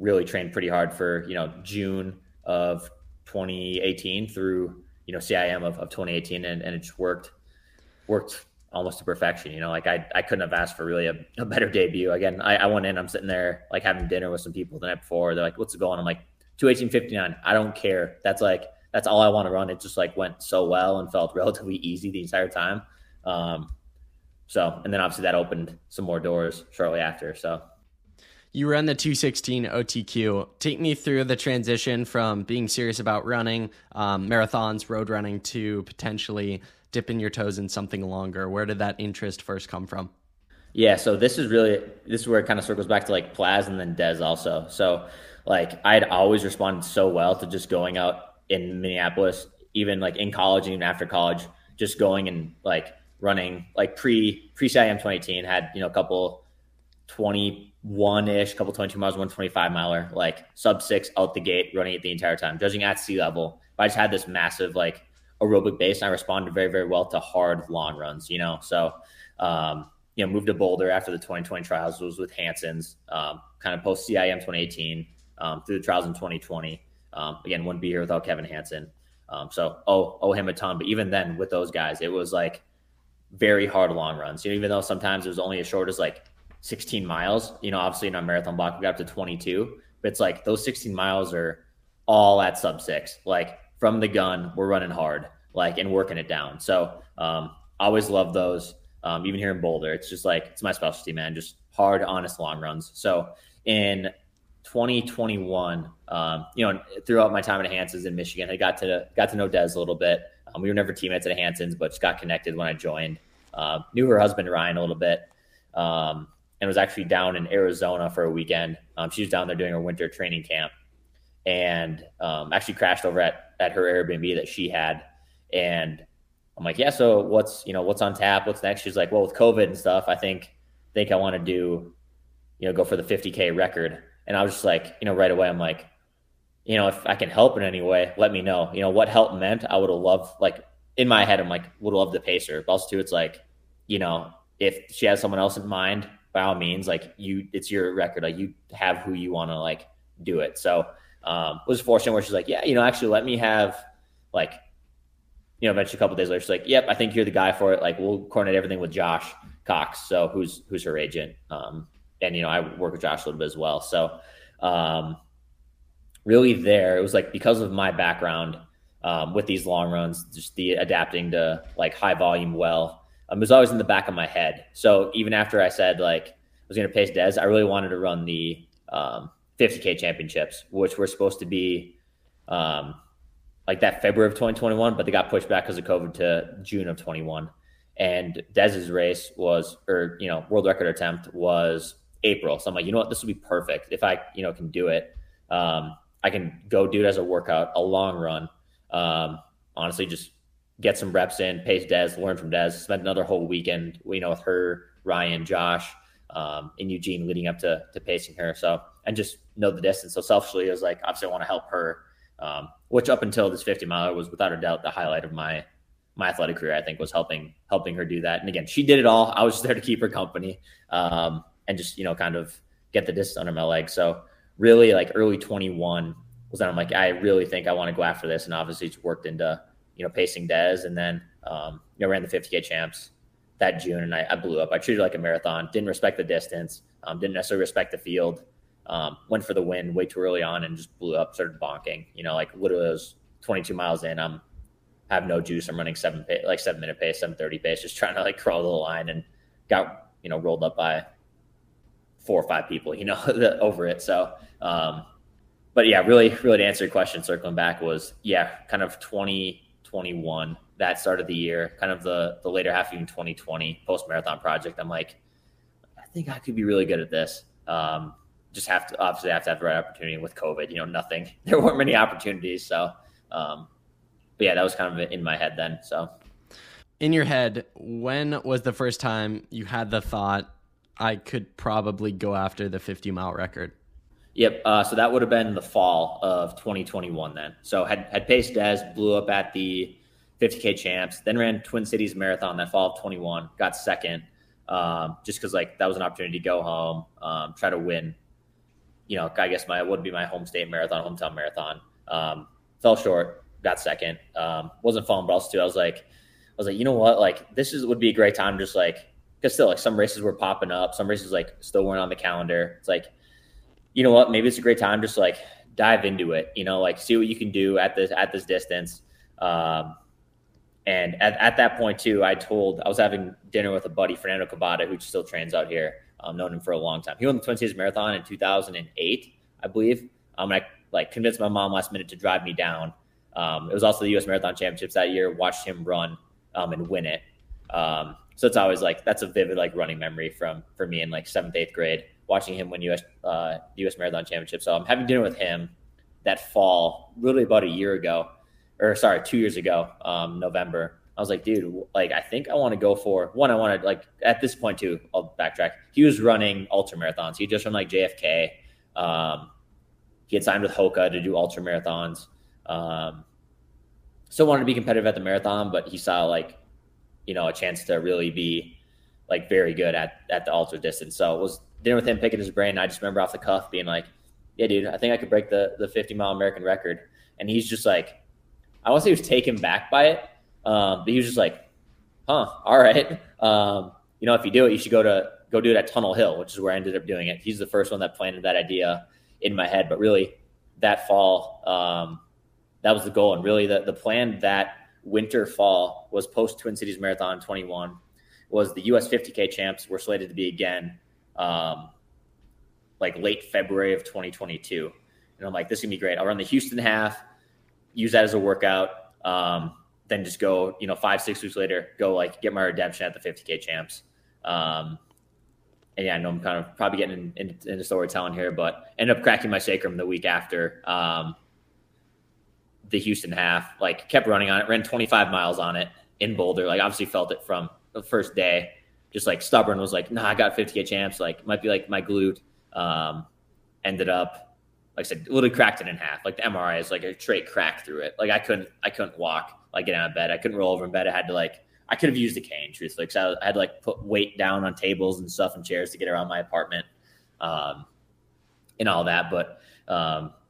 really trained pretty hard for, June of 2018 through, CIM of 2018. And it just worked almost to perfection. I couldn't have asked for really a better debut. Again, I went in, I'm sitting there like having dinner with some people the night before. They're like, what's the goal? And I'm like, 2:18:59. I don't care. That's all I want to run. It just went so well and felt relatively easy the entire time. And then obviously that opened some more doors shortly after. So you ran the 2:16 OTQ. Take me through the transition from being serious about running, marathons, road running, to potentially dipping your toes in something longer. Where did that interest first come from? Yeah. So this is where it kind of circles back to Plaz and then Dez also. So I'd always responded so well to just going out in Minneapolis, even in college and even after college, just going and running, pre CIM 2018 had, a couple 21-ish, couple 22 miles, 125 miler, sub six out the gate, running it the entire time, judging at sea level. But I just had this massive, aerobic base, and I responded very, very well to hard long runs, So, moved to Boulder after the 2020 trials, was with Hanson's, kind of post CIM 2018, through the trials in 2020. Again, wouldn't be here without Kevin Hanson. So owe him a ton. But even then with those guys, it was very hard long runs, even though sometimes it was only as short as 16 miles, obviously in our marathon block, we got up to 22, but it's those 16 miles are all at sub six, from the gun, we're running hard, and working it down. So, always love those, even here in Boulder, it's just it's my specialty, man, just hard, honest long runs. So in 2021, throughout my time at Hanson's in Michigan, I got to know Des a little bit. We were never teammates at Hanson's, but just got connected when I joined, knew her husband, Ryan, a little bit, and was actually down in Arizona for a weekend. She was down there doing her winter training camp, and actually crashed over at her Airbnb that she had. And I'm like, yeah, so what's on tap? What's next? She's like, well, with COVID and stuff, I think I want to do, go for the 50K record. And I was just right away, I'm like, if I can help in any way, let me know. What help meant, I would have loved, in my head, I'm like, would have loved the pacer. But also too, it's if she has someone else in mind, by all means, it's your record. You have who you want to do it. So, was fortunate where she's like, yeah, actually let me have eventually a couple of days later, she's like, yep, I think you're the guy for it. We'll coordinate everything with Josh Cox. So who's her agent. And I work with Josh a little bit as well. So, really there, it was because of my background, with these long runs, just the adapting to high volume. Well, it was always in the back of my head. So even after I said, I was going to pace Des, I really wanted to run the, 50K championships, which were supposed to be that February of 2021, but they got pushed back because of COVID to June of 21. And Dez's race was, world record attempt was April. So I'm like, you know what, this will be perfect. If I, can do it, I can go do it as a workout, a long run. Honestly, just get some reps in, pace Des, learn from Des, spend another whole weekend, with her, Ryan, Josh, in Eugene leading up to pacing her. So, and just know the distance. So selfishly, it was obviously I want to help her, which up until this 50 miler was without a doubt the highlight of my athletic career, I think, was helping her do that. And again, she did it all. I was just there to keep her company, and just, kind of get the distance under my legs. So really early 21 was when I'm like, I really think I want to go after this. And obviously it's worked into, pacing Des, and then, ran the 50K champs that June, and I blew up. I treated it like a marathon, didn't respect the distance, didn't necessarily respect the field, went for the win way too early on and just blew up, started bonking. You know, like literally I was 22 miles in, I have no juice. I'm running 7 minute pace, 7:30 pace, just trying to like crawl to the line, and got, you know, rolled up by 4 or 5 people, you know, over it. So, but yeah, really, really to answer your question, circling back was, yeah, kind of 2021, that start of the year, kind of the later half of even 2020 post-marathon project. I'm like, I think I could be really good at this. Just have to, obviously have to have the right opportunity. With COVID, you know, nothing, there weren't many opportunities. So, but yeah, that was kind of in my head then. So in your head, when was the first time you had the thought, I could probably go after the 50 mile record? Yep. So that would have been the fall of 2021 then. So had paced Dez, blew up at the 50K champs, then ran Twin Cities Marathon that fall of 21, got second, just because like that was an opportunity to go home, try to win, you know, I guess would be my home state marathon, hometown marathon. Fell short, got second, wasn't falling, but also too, I was like, you know what, like would be a great time, just like, because still like some races were popping up, some races like still weren't on the calendar. It's like, you know what, maybe it's a great time, just like dive into it, you know, like see what you can do at this distance. And at that point too, I was having dinner with a buddy, Fernando Cavada, who still trains out here. I've known him for a long time. He won the Twin Cities Marathon in 2008, I believe. I like convinced my mom last minute to drive me down. It was also the U.S. Marathon Championships that year. Watched him run and win it. So it's always like that's a vivid like running memory for me in like 7th, 8th grade, watching him win U.S. Marathon Championship. So I'm having dinner with him that fall, really about 2 years ago, November. I was like, dude, like, I think I want to go for one. I want to like, at this point too, I'll backtrack. He was running ultra marathons. He just ran like JFK. He had signed with Hoka to do ultra marathons. Still wanted to be competitive at the marathon, but he saw like, you know, a chance to really be like very good at the ultra distance. So it was dinner with him, picking his brain. And I just remember off the cuff being like, yeah, dude, I think I could break the 50 mile American record. And he's just like, I won't say he was taken back by it, but he was just like, huh, all right. You know, if you do it, you should go do it at Tunnel Hill, which is where I ended up doing it. He's the first one that planted that idea in my head, but really that fall, that was the goal. And really the plan that winter fall was post Twin Cities Marathon 21 was the US 50K champs were slated to be again, like late February of 2022. And I'm like, this is gonna be great. I'll run the Houston half, use that as a workout, then just go, you know, 5-6 weeks later, go like get my redemption at the 50K champs. And yeah, I know I'm kind of probably getting into storytelling here, but end up cracking my sacrum the week after the Houston half, like kept running on it, ran 25 miles on it in Boulder. Like obviously felt it from the first day, just like stubborn, was like, nah, I got 50K champs. Like might be like my glute, ended up, like I said, literally cracked it in half. Like the MRI is like a straight crack through it. Like I couldn't walk, like get out of bed. I couldn't roll over in bed. I had to like, I could have used a cane, truthfully, because I had to like put weight down on tables and stuff and chairs to get around my apartment, and all that. But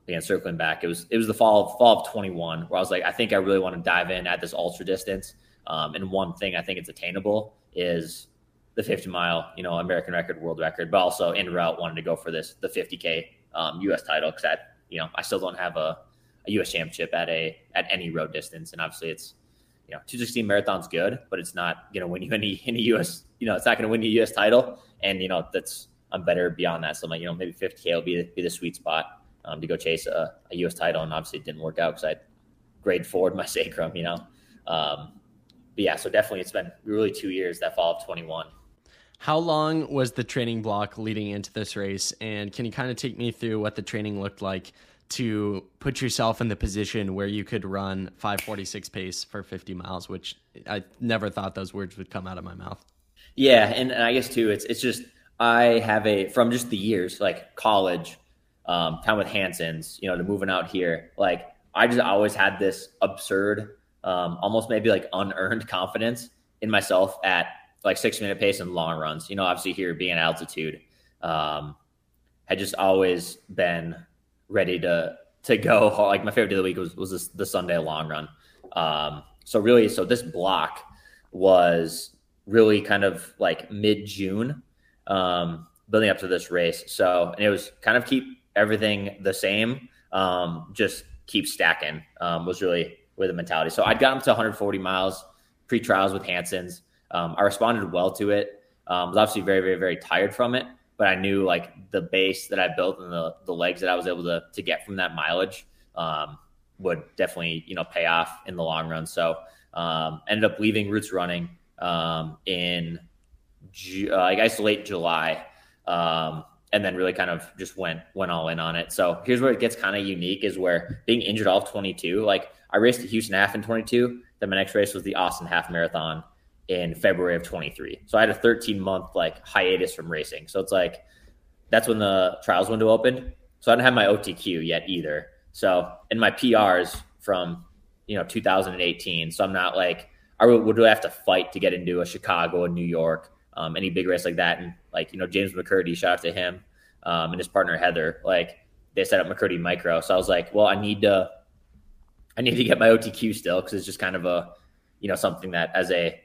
again, circling back, it was the fall of 21 where I was like, I think I really want to dive in at this ultra distance. And one thing I think it's attainable is the 50 mile, you know, American record, world record, but also en route wanted to go for the 50K. U.S. title, because I still don't have a U.S. championship at any road distance, and obviously it's, you know, 216 marathon's good, but it's not gonna win you any U.S. You know, it's not gonna win you a U.S. title, and you know that's I'm better beyond that. So I'm like, you know, maybe 50K will be the sweet spot to go chase a U.S. title, and obviously it didn't work out because I grade forward my sacrum, you know. But yeah, so definitely it's been really 2 years that fall of 21. How long was the training block leading into this race? And can you kind of take me through what the training looked like to put yourself in the position where you could run 5:46 pace for 50 miles, which I never thought those words would come out of my mouth. Yeah. And I guess too, it's just, I have from just the years, like college, time with Hanson's, you know, to moving out here, like I just always had this absurd, almost maybe like unearned confidence in myself at like 6 minute pace and long runs, you know, obviously here being at altitude, had just always been ready to go. Like my favorite day of the week was the Sunday long run. So really, so this block was really kind of like mid-June, building up to this race. So, and it was kind of keep everything the same, just keep stacking, was really with the mentality. So I'd gotten to 140 miles pre-trials with Hanson's. I responded well to it. Was obviously very, very, very tired from it, but I knew like the base that I built and the legs that I was able to get from that mileage, would definitely, you know, pay off in the long run. So, ended up leaving Roots Running, in I guess late July. And then really kind of just went all in on it. So here's where it gets kind of unique, is where being injured all of 22, like I raced the Houston half in 22. Then my next race was the Austin half marathon in February of 23. So I had a 13-month like hiatus from racing. So it's like, that's when the trials window opened. So I didn't have my OTQ yet either. So, and my PRs from, 2018. So I'm not like, I would really have to fight to get into a Chicago and New York, any big race like that. And like, James McCurdy, shout out to him, and his partner, Heather, like they set up McCurdy Micro. So I was like, well, I need to get my OTQ still. Cause it's just kind of a, something that as a,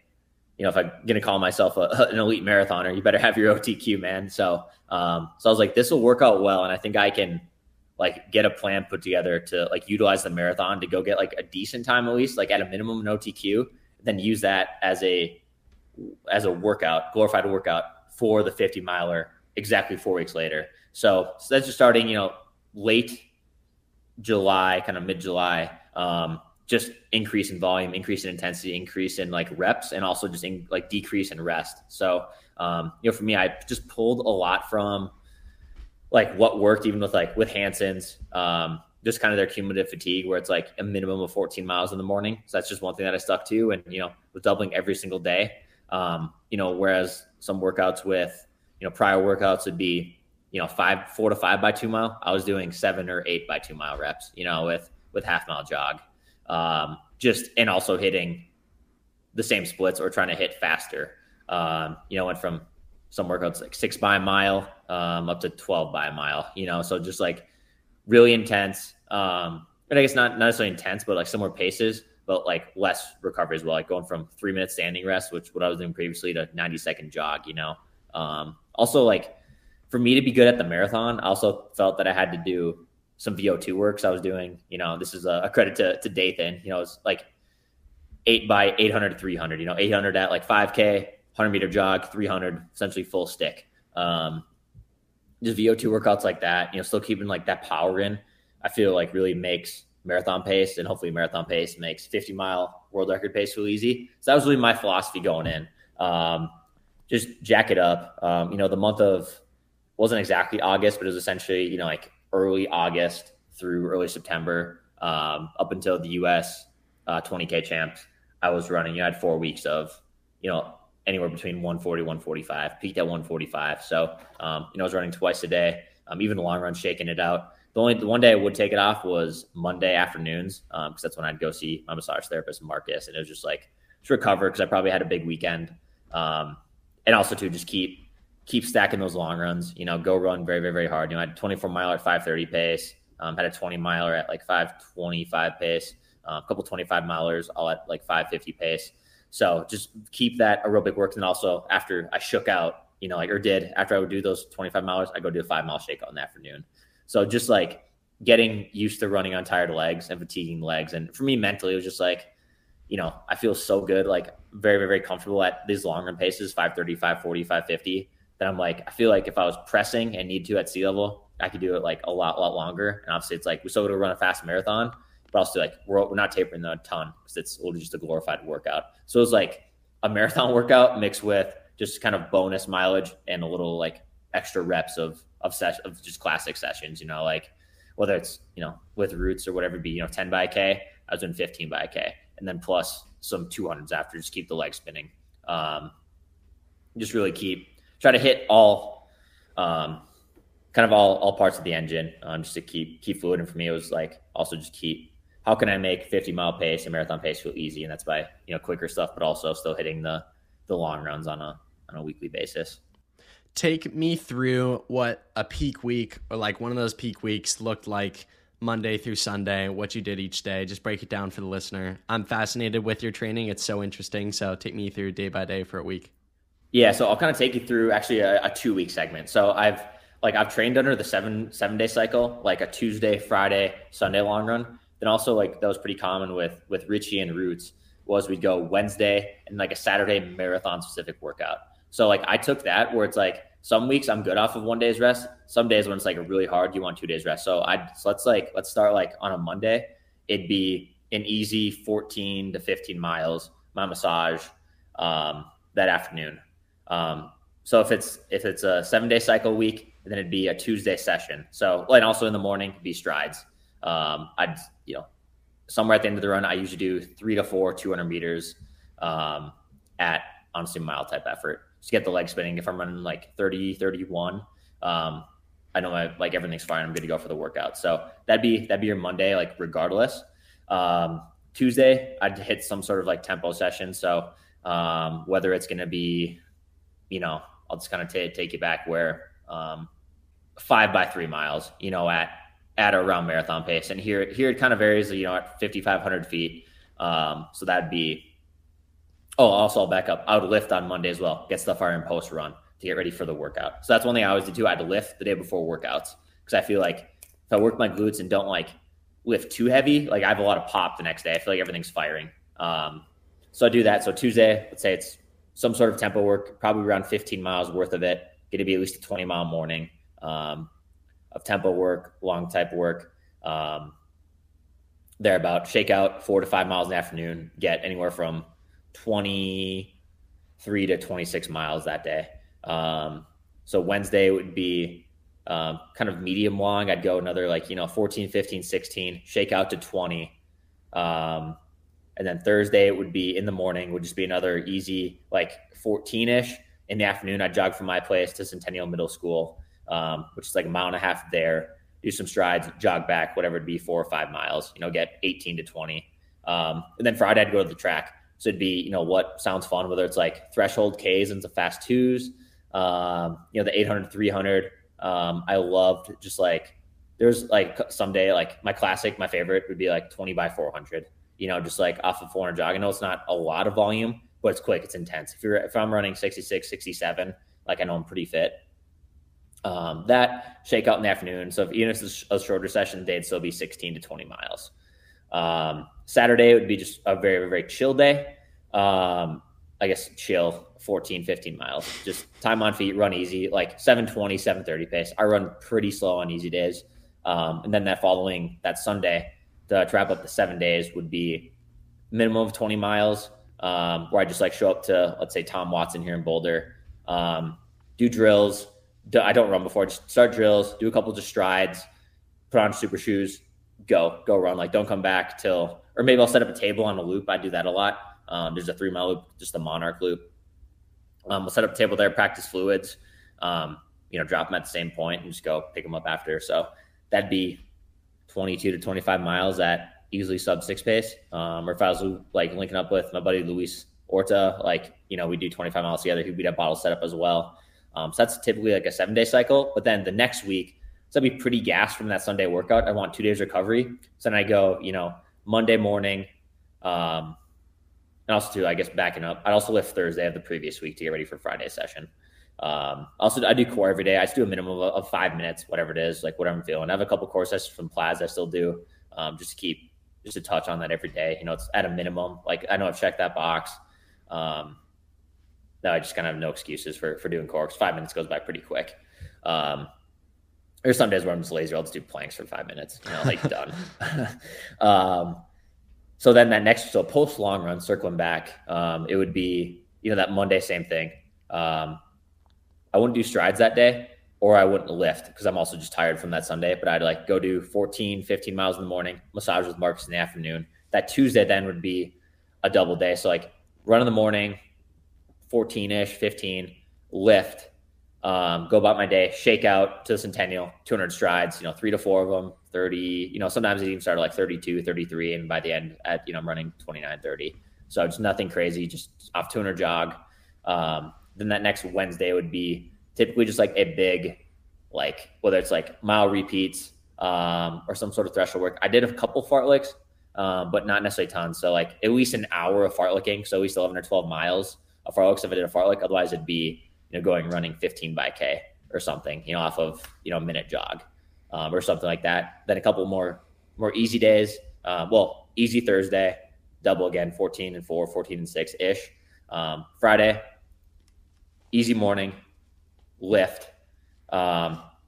if I'm going to call myself an elite marathoner, you better have your OTQ, man. So, so I was like, this will work out well. And I think I can like get a plan put together to like utilize the marathon to go get like a decent time, at least like at a minimum an OTQ, then use that as a workout, glorified workout for the 50 miler exactly 4 weeks later. So that's just starting, late July, kind of mid July, just increase in volume, increase in intensity, increase in like reps, and also just decrease in rest. So, for me, I just pulled a lot from like what worked, even with Hanson's, just kind of their cumulative fatigue, where it's like a minimum of 14 miles in the morning. So that's just one thing that I stuck to, and, was doubling every single day. Whereas some workouts with, prior workouts would be, 4 to 5 by 2 mile. I was doing 7 or 8 by 2 mile reps, with half mile jog, and also hitting the same splits or trying to hit faster. Went from some workouts like 6 by a mile, up to 12 by a mile, so just like really intense. And I guess not necessarily intense, but like similar paces, but like less recovery as well. Like going from 3 minute standing rest, which what I was doing previously, to 90-second jog, also like for me to be good at the marathon, I also felt that I had to do some VO2 work. So I was doing, this is a credit to Dathan, it's like 8 by 800, 300, 800 at like 5K, 100 meter jog, 300, essentially full stick. Just VO2 workouts like that, still keeping like that power in, I feel like really makes marathon pace, and hopefully marathon pace makes 50 mile world record pace feel easy. So that was really my philosophy going in. Just jack it up. The month of, wasn't exactly August, but it was essentially, like early August through early September, up until the US 20K champs, I was running, I had 4 weeks of, anywhere between 140, 145, peaked at 145. So, I was running twice a day, even the long run, shaking it out. The one day I would take it off was Monday afternoons, because that's when I'd go see my massage therapist, Marcus, and it was just like to recover, because I probably had a big weekend, and also to just keep stacking those long runs. Go run very, very, very hard. I had a 24 miler at 5:30 pace, had a 20 miler at like 5:25 pace, a couple 25 milers all at like 5:50 pace. So just keep that aerobic work. And also after I shook out, after I would do those 25 milers, I go do a 5 mile shakeout in the afternoon. So just like getting used to running on tired legs and fatiguing legs. And for me mentally, it was just like, I feel so good, like very, very, very comfortable at these long run paces, 5:30, 5:40, 5:50. That I'm like, I feel like if I was pressing and need to at sea level, I could do it like a lot longer. And obviously it's like, we still go to run a fast marathon, but also like we're not tapering a ton, because it's just a glorified workout. So it was like a marathon workout mixed with just kind of bonus mileage and a little like extra reps of just classic sessions, like whether it's, with Roots or whatever it be, 10 by a K, I was doing 15 by a K, and then plus some 200s after, just keep the legs spinning. Just really try to hit all, kind of all parts of the engine, just to keep fluid. And for me, it was like also just how can I make 50 mile pace and marathon pace feel easy? And that's by, quicker stuff, but also still hitting the long runs on a weekly basis. Take me through what a peak week, or like one of those peak weeks, looked like Monday through Sunday, what you did each day. Just break it down for the listener. I'm fascinated with your training. It's so interesting. So take me through day by day for a week. Yeah, so I'll kind of take you through actually a 2 week segment. So I've trained under the seven day cycle, like a Tuesday, Friday, Sunday long run. Then also like that was pretty common with Richie and Roots was we'd go Wednesday and like a Saturday marathon specific workout. So like I took that where it's like some weeks I'm good off of 1 day's rest. Some days when it's like really hard, you want 2 days rest. So let's start like on a Monday. It'd be an easy 14 to 15 miles, my massage that afternoon. So if it's a 7 day cycle week, then it'd be a Tuesday session. So, and also in the morning it'd be strides. Somewhere at the end of the run, I usually do 3 to 4, 200 meters, at honestly mile type effort to get the leg spinning. If I'm running like 30, 31, I know like everything's fine. I'm good to go for the workout. So that'd be your Monday, like regardless. Tuesday I'd hit some sort of like tempo session. So, whether it's going to be, I'll just kind of take you back where 5 by 3 miles, at around marathon pace. And here it kind of varies, at 5,500 feet. So that'd be, also I'll back up. I would lift on Monday as well, get stuff fired in post run to get ready for the workout. So that's one thing I always do too. I'd lift the day before workouts because I feel like if I work my glutes and don't like lift too heavy, like I have a lot of pop the next day. I feel like everything's firing. So I do that. So Tuesday, let's say it's some sort of tempo work, probably around 15 miles worth of it. Going to be at least a 20 mile morning of tempo work, long type work. Thereabout, shake out 4 to 5 miles in the afternoon, get anywhere from 23 to 26 miles that day. So Wednesday would be kind of medium long. I'd go another 14, 15, 16, shake out to 20. And then Thursday it would be in the morning, would just be another easy, 14-ish. In the afternoon, I'd jog from my place to Centennial Middle School, which is like a mile and a half there, do some strides, jog back, whatever it'd be, 4 or 5 miles, get 18 to 20. And then Friday I'd go to the track. So it'd be, what sounds fun, whether it's like threshold Ks and the fast twos, the 800, 300. I loved just there's someday, my favorite would be 20 by 400. Just off of 400 jog. I know it's not a lot of volume, but it's quick. It's intense. If I'm running 66, 67, I know I'm pretty fit. That shake out in the afternoon. So if it's a shorter session, they'd still be 16 to 20 miles. Saturday would be just a very, very chill day. I guess chill 14, 15 miles, just time on feet, run easy, 720, 730 pace. I run pretty slow on easy days. And then that Sunday, to wrap up the 7 days would be minimum of 20 miles, where I just show up to, let's say, Tom Watson here in Boulder, do drills. I don't run before, just start drills, do a couple just strides, put on super shoes, go run. Don't come back or maybe I'll set up a table on a loop. I do that a lot. There's a 3 mile loop, just the Monarch loop. We'll set up a table there, practice fluids, drop them at the same point and just go pick them up after. So that'd be 22 to 25 miles at easily sub 6 pace. Or if I was linking up with my buddy Luis Orta, we do 25 miles together. He'd be that bottle setup as well. So that's typically a 7 day cycle, but then the next week, so I'd be pretty gassed from that Sunday workout. I want 2 days recovery. So then I go, Monday morning, and also too, I guess backing up, I'd also lift Thursday of the previous week to get ready for Friday's session. Also I do core every day. I just do a minimum of 5 minutes, whatever it is, whatever I'm feeling. I have a couple core sessions from Plaz I still do, just to touch on that every day. It's at a minimum, I know I've checked that box. Now I just kind of have no excuses for doing core because 5 minutes goes by pretty quick. There's some days where I'm just lazy. I'll just do planks for 5 minutes, done. So then that next, post long run, circling back, it would be, that Monday, same thing. I wouldn't do strides that day or I wouldn't lift because I'm also just tired from that Sunday, but I'd go do 14, 15 miles in the morning, massage with Marcus in the afternoon. That Tuesday then would be a double day. So run in the morning, 14-ish, 15, lift, go about my day, shake out to the Centennial, 200 strides, 3 to 4 of them, 30, sometimes it even started 32, 33. And by the end at, I'm running 29, 30. So just nothing crazy, just off 200 jog. Then that next Wednesday would be typically just a big, whether it's mile repeats, or some sort of threshold work. I did a couple fartlicks, but not necessarily tons. So like at least an hour of fartlicking. So at least 11 or 12 miles of fartlicks if I did a fartlick. Otherwise it'd be, you know, going running 15 by K or something, you know, off of, you know, a minute jog, or something like that. Then a couple more easy days. Well, easy Thursday, double again, 14 and 4, 14 and 6 ish. Friday, easy morning, lift,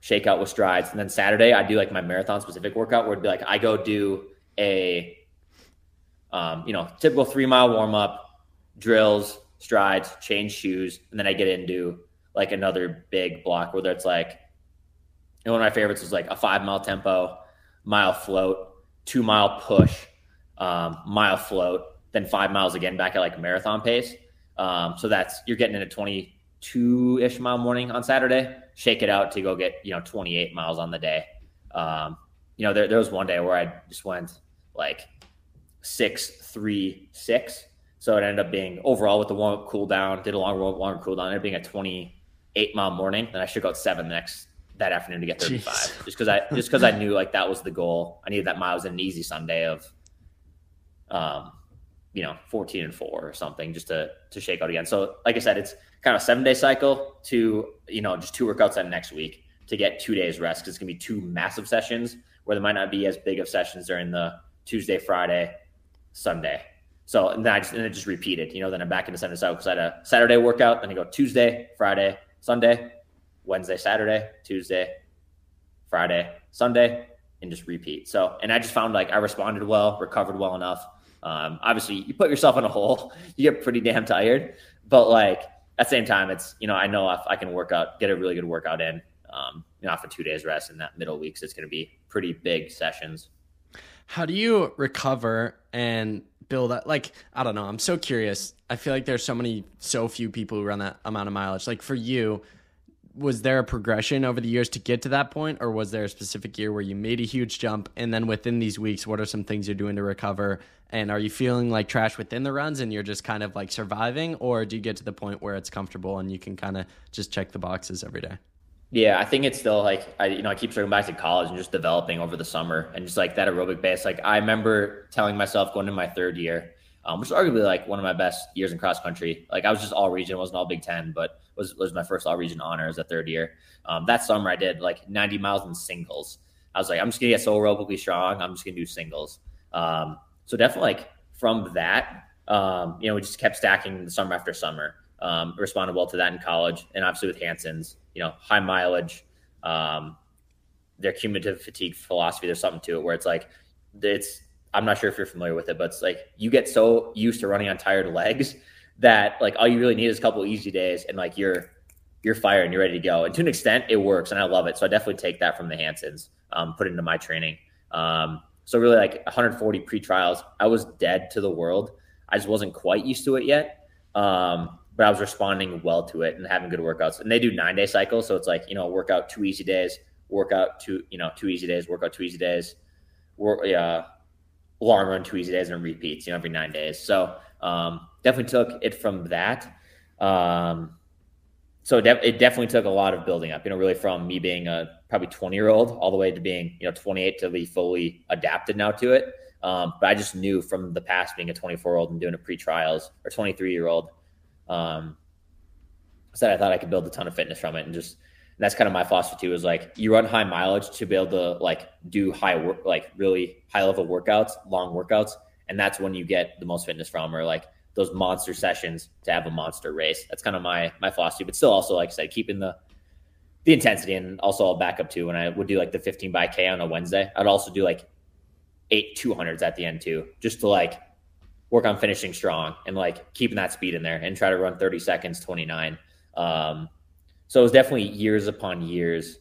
shake out with strides. And then Saturday I do like my marathon specific workout where it'd be like, I go do a, you know, typical 3 mile warm up, drills, strides, change shoes. And then I get into like another big block, whether it's like, and one of my favorites was like a 5 mile tempo, mile float, 2 mile push, mile float, then 5 miles again back at like marathon pace. So that's, you're getting into 22 ish mile morning on Saturday, shake it out to go get, you know, 28 miles on the day. You know, there was one day where I just went like 6:36. So it ended up being overall with the warm up cool down, did a longer cool down, ended up being a 28 mile morning. Then I shook out 7 that afternoon to get 35. Jeez. Just because I knew like that was the goal. I needed that mile. It was an easy Sunday of, you know, 14 and 4 or something just to shake out again. So like I said, it's kind of a 7-day cycle to, you know, just 2 workouts on next week to get 2 days rest. Cause it's going to be 2 massive sessions where there might not be as big of sessions during the Tuesday, Friday, Sunday. So, and then it just repeated, you know, then I'm back into 7-day cycle. Cause I had a Saturday workout, then I go Tuesday, Friday, Sunday, Wednesday, Saturday, Tuesday, Friday, Sunday, and just repeat. So, and I just found like I responded well, recovered well enough. Obviously you put yourself in a hole, you get pretty damn tired, but like at the same time, it's, you know, I know if I can work out, get a really good workout in, you know, after 2 days rest in that middle week. So it's going to be pretty big sessions. How do you recover and build that? Like, I don't know. I'm so curious. I feel like there's so few people who run that amount of mileage. Like for you, was there a progression over the years to get to that point? Or was there a specific year where you made a huge jump? And then within these weeks, what are some things you're doing to recover? And are you feeling like trash within the runs and you're just kind of like surviving? Or do you get to the point where it's comfortable and you can kind of just check the boxes every day? Yeah, I think it's still like, I keep circling back to college and just developing over the summer and just like that aerobic base. Like I remember telling myself going into my third year, which is arguably like one of my best years in cross country. Like I was just all region, wasn't all Big Ten, but was my first all region honor as a third year. That summer I did like 90 miles in singles. I was like, I'm just gonna get so aerobically strong. I'm just gonna do singles. So definitely like from that, you know, we just kept stacking the summer after summer, responded well to that in college. And obviously with Hanson's, you know, high mileage, their cumulative fatigue philosophy, there's something to it where it's like, I'm not sure if you're familiar with it, but it's like, you get so used to running on tired legs that like, all you really need is a couple easy days and like you're fired and you're ready to go. And to an extent it works and I love it. So I definitely take that from the Hanson's, put it into my training. So really like 140 pre-trials, I was dead to the world. I just wasn't quite used to it yet. But I was responding well to it and having good workouts. And they do 9-day cycles. So it's like, you know, workout 2 easy days, workout 2, you know, 2 easy days, workout 2 easy days, long run 2 easy days and repeats, you know, every 9 days. So definitely took it from that. So it definitely took a lot of building up, you know, really from me being a probably 20-year-old all the way to being, you know, 28 to be fully adapted now to it. But I just knew from the past being a 24-year-old and doing a pre-trials or 23-year-old, so that I thought I could build a ton of fitness from it. And just, that's kind of my philosophy too, is like you run high mileage to be able to like do high work, like really high level workouts, long workouts. And that's when you get the most fitness from, or like those monster sessions to have a monster race. That's kind of my philosophy, but still also, like I said, keeping the intensity. And also I'll back up too. When I would do like the 15 by K on a Wednesday, I'd also do like 8 200s at the end too, just to like work on finishing strong and like keeping that speed in there and try to run 30 seconds, 29. So it was definitely years upon years,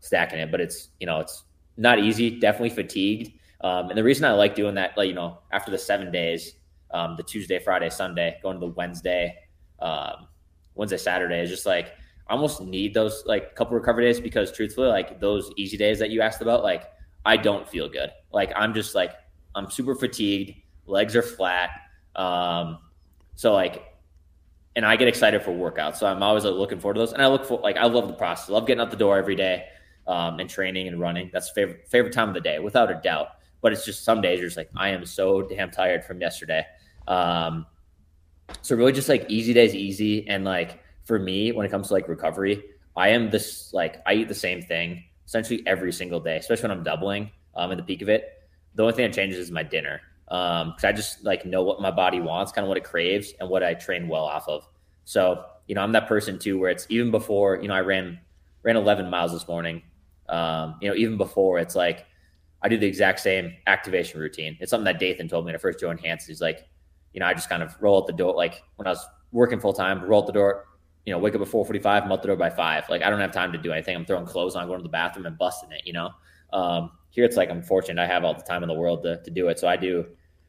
stacking it, but it's, you know, it's not easy, definitely fatigued. And the reason I like doing that, like, you know, after the 7 days, the Tuesday, Friday, Sunday, going to the Wednesday, Saturday is just like, I almost need those like couple recovery days because truthfully, like those easy days that you asked about, like I don't feel good. Like I'm just like, I'm super fatigued, legs are flat. So like, and I get excited for workouts. So I'm always like, looking forward to those. And I look for, like, I love the process. I love getting out the door every day. and training and running. That's favorite time of the day, without a doubt. But it's just some days you're just like, I am so damn tired from yesterday. So really just like easy days, easy. And like for me, when it comes to like recovery, I am this, like I eat the same thing essentially every single day, especially when I'm doubling at the peak of it. The only thing that changes is my dinner. Cause I just like know what my body wants, kind of what it craves and what I train well off of. So, you know, I'm that person too, where it's even before, you know, I ran 11 miles this morning. You know, even before it's like, I do the exact same activation routine. It's something that Dathan told me when I first joined Hanson's. He's like, you know, I just kind of roll out the door. Like when I was working full time, roll out the door, you know, wake up at 4:45, I'm out the door by 5. Like I don't have time to do anything. I'm throwing clothes on, going to the bathroom and busting it, you know? Here it's like, I'm fortunate. I have all the time in the world to do it. So I do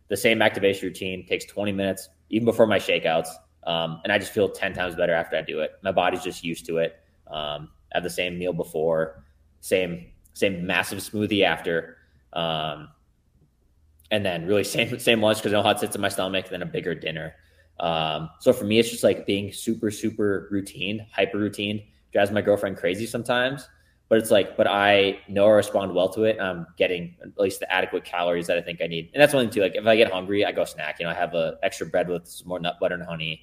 the same activation routine, takes 20 minutes, even before my shakeouts. And I just feel 10 times better after I do it. My body's just used to it. I have the same meal before, same massive smoothie after. And then really same lunch because I know how it sits in my stomach, then a bigger dinner. So for me, it's just like being super, super routine, hyper routine. Drives my girlfriend crazy sometimes, but it's like, but I know I respond well to it. I'm getting at least the adequate calories that I think I need. And that's one thing too, like if I get hungry, I go snack, you know, I have a extra bread with some more nut butter and honey,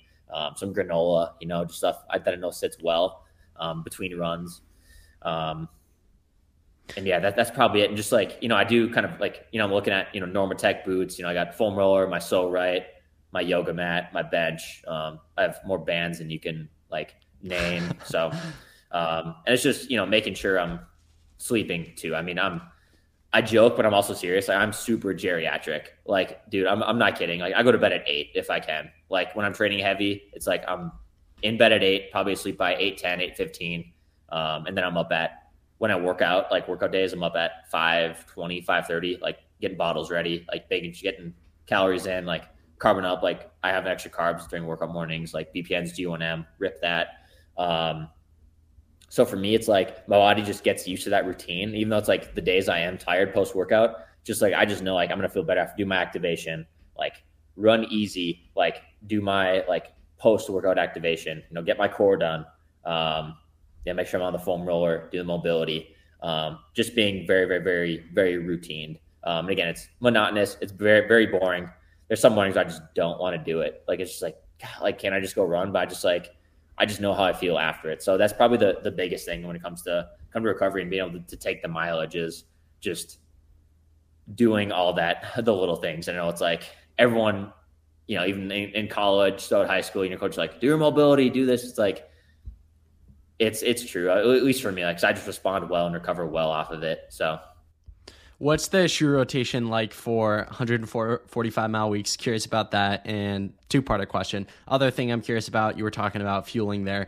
some granola, you know, just stuff that I know sits well, between runs. And yeah, that's probably it. And just like, you know, I do kind of like, you know, I'm looking at, you know, Norma Tech boots, you know, I got foam roller, my Soul Right, my yoga mat, my bench. I have more bands than you can like name. So, and it's just, you know, making sure I'm sleeping too. I mean, I joke, but I'm also serious. Like, I'm super geriatric. Like, dude, I'm not kidding. Like I go to bed at 8 if I can. Like when I'm training heavy, it's like, I'm in bed at 8, probably asleep by 8:10, 8:15. And then I'm up at, when I work out, like workout days, I'm up at 5:20, 5:30, like getting bottles ready, like baking, getting calories in, like carbon up. Like I have extra carbs during workout mornings, like BPNs, G1M, rip that. So for me, it's like my body just gets used to that routine, even though it's like the days I am tired post workout, just like, I just know like I'm going to feel better after do my activation, like run easy, like do my like post workout activation, you know, get my core done. Yeah, make sure I'm on the foam roller, do the mobility, just being very, very, very, very routine. And again, it's monotonous. It's very, very boring. There's some mornings I just don't want to do it. Like, it's just like, God, like, can I just go run? But I just like, I just know how I feel after it. So that's probably the biggest thing when it comes to recovery and being able to take the mileage is just doing all that, the little things. I know it's like everyone, you know, even in college, so at high school, your coach is like, do your mobility, do this. It's like, it's true, at least for me. Like, I just respond well and recover well off of it. So what's the shoe rotation like for 145 mile weeks? Curious about that. And two-part question. Other thing I'm curious about, you were talking about fueling there.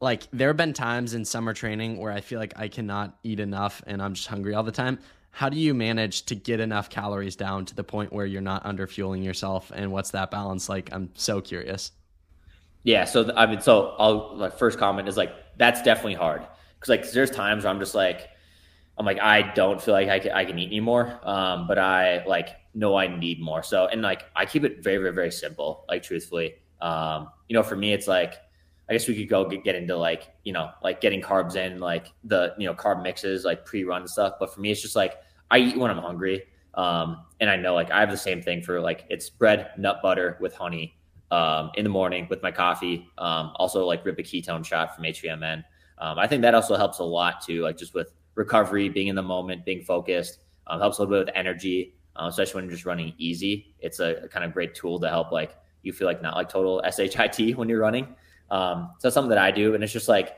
Like, there have been times in summer training where I feel like I cannot eat enough and I'm just hungry all the time. How do you manage to get enough calories down to the point where you're not under fueling yourself? And what's that balance like? I'm so curious. Yeah. So, I mean, so I'll like first comment is like, that's definitely hard. Cause like, there's times where I'm just like, I don't feel like I can eat anymore. But I like, know I need more. So, and like, I keep it very, very, very simple. Like truthfully, you know, for me, it's like, I guess we could go get into like, you know, like getting carbs in like the, you know, carb mixes, like pre-run stuff. But for me, it's just like, I eat when I'm hungry. And I know like I have the same thing for like, it's bread, nut butter with honey. In the morning with my coffee, also like rip a ketone shot from HVMN. I think that also helps a lot too, like just with recovery, being in the moment, being focused, helps a little bit with energy, especially when you're just running easy. It's a kind of great tool to help, like you feel like not like total shit when you're running. So that's something that I do. And it's just like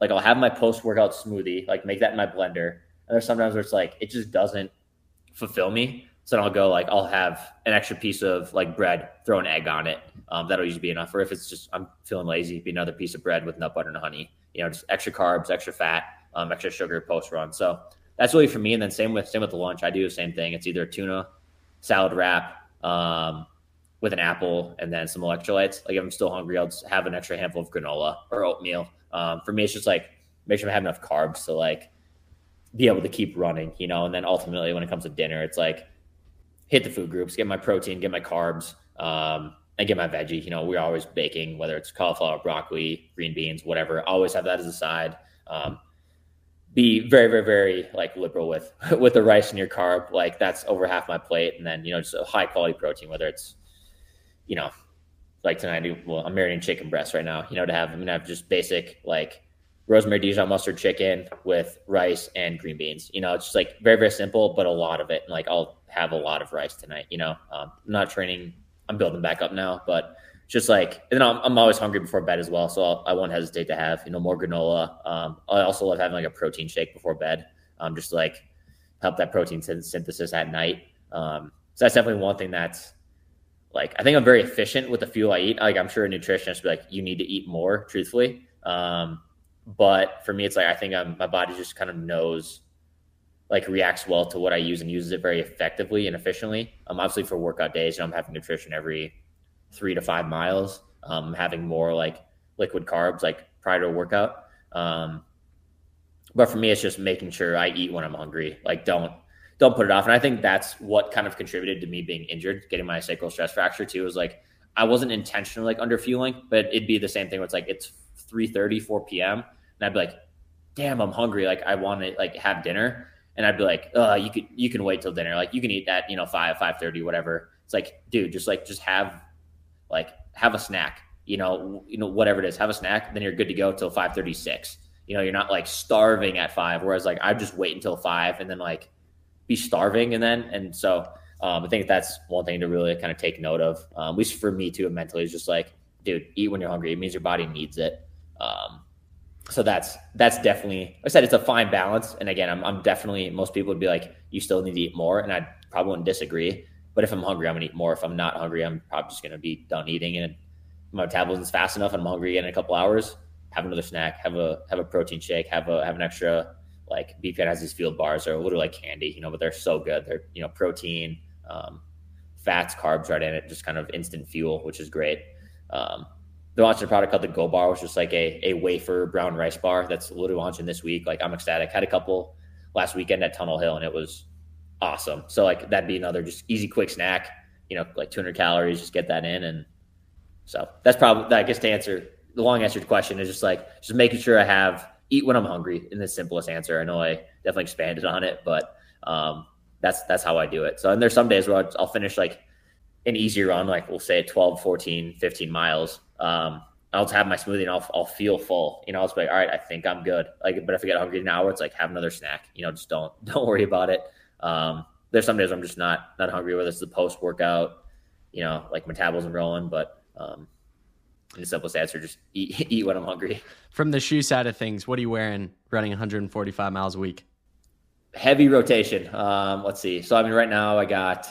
I'll have my post-workout smoothie, like make that in my blender. And there's sometimes where it's like, it just doesn't fulfill me. So then I'll go like, I'll have an extra piece of like bread, throw an egg on it. That'll usually be enough. Or if it's just, I'm feeling lazy, be another piece of bread with nut butter and honey, you know, just extra carbs, extra fat, extra sugar post run. So that's really for me. And then same with the lunch, I do the same thing. It's either tuna salad wrap, with an apple and then some electrolytes. Like if I'm still hungry, I'll just have an extra handful of granola or oatmeal. For me, it's just like, make sure I have enough carbs to like be able to keep running, you know? And then ultimately when it comes to dinner, it's like, hit the food groups, get my protein, get my carbs, and get my veggie. You know, we're always baking, whether it's cauliflower, broccoli, green beans, whatever. Always have that as a side. be very, very, very like liberal with the rice in your carb. Like that's over half my plate. And then, you know, just a high quality protein, whether it's, you know, like tonight, I'm marinating chicken breasts right now, you know, I'm going to have just basic like rosemary Dijon mustard chicken with rice and green beans. You know, it's just like very, very simple, but a lot of it. And like, I'll have a lot of rice tonight, you know, I'm not training. I'm building back up now, but just like, and I'm always hungry before bed as well. So I won't hesitate to have, you know, more granola. I also love having like a protein shake before bed. Just to, like help that protein synthesis at night. So that's definitely one thing that's like, I think I'm very efficient with the fuel I eat. Like I'm sure a nutritionist would be like, you need to eat more truthfully. But for me, it's like, I think my body just kind of knows, like reacts well to what I use and uses it very effectively and efficiently. Obviously for workout days, you know, I'm having nutrition every 3 to 5 miles, having more like liquid carbs, like prior to a workout. But for me, it's just making sure I eat when I'm hungry, like don't put it off. And I think that's what kind of contributed to me being injured, getting my sacral stress fracture too, was like, I wasn't intentionally like underfueling, but it'd be the same thing where it's like, it's 3:30, 4 PM. And I'd be like, damn, I'm hungry. Like I want to like have dinner. And I'd be like, you can wait till dinner. Like you can eat at, you know, 5:30, whatever. It's like, dude, just have a snack, you know, whatever it is, have a snack. Then you're good to go till 5:36. You know, you're not like starving at 5. Whereas like, I just wait until 5 and then like be starving. And so I think that's one thing to really kind of take note of, at least for me too, mentally, is just like, dude, eat when you're hungry. It means your body needs it. So that's definitely, like I said, it's a fine balance. And again, I'm definitely, most people would be like, you still need to eat more. And I probably wouldn't disagree, but if I'm hungry, I'm gonna eat more. If I'm not hungry, I'm probably just going to be done eating, and my metabolism's fast enough. And I'm hungry again in a couple hours, have another snack, have a protein shake, have an extra, like BPN has these field bars or literally like candy, you know, but they're so good. They're, you know, protein, fats, carbs right in it, just kind of instant fuel, which is great. They're launching a product called the Go Bar, which is like a wafer brown rice bar that's literally launching this week. Like I'm ecstatic. Had a couple last weekend at Tunnel Hill and it was awesome. So like that'd be another just easy, quick snack, you know, like 200 calories, just get that in. And so that's probably, I guess to answer the long answer to the question is just like, just making sure I eat when I'm hungry in the simplest answer. I know I definitely expanded on it, but that's how I do it. So, and there's some days where I'll finish like an easy run, like we'll say 12, 14, 15 miles. I'll just have my smoothie and I'll feel full, you know, I'll just be like, all right, I think I'm good. Like, but if I get hungry an hour, it's like, have another snack, you know, just don't worry about it. There's some days I'm just not hungry, whether it's the post workout, you know, like metabolism rolling, but, the simplest answer, just eat when I'm hungry. From the shoe side of things, what are you wearing running 145 miles a week? Heavy rotation. Let's see. So, I mean, right now I got,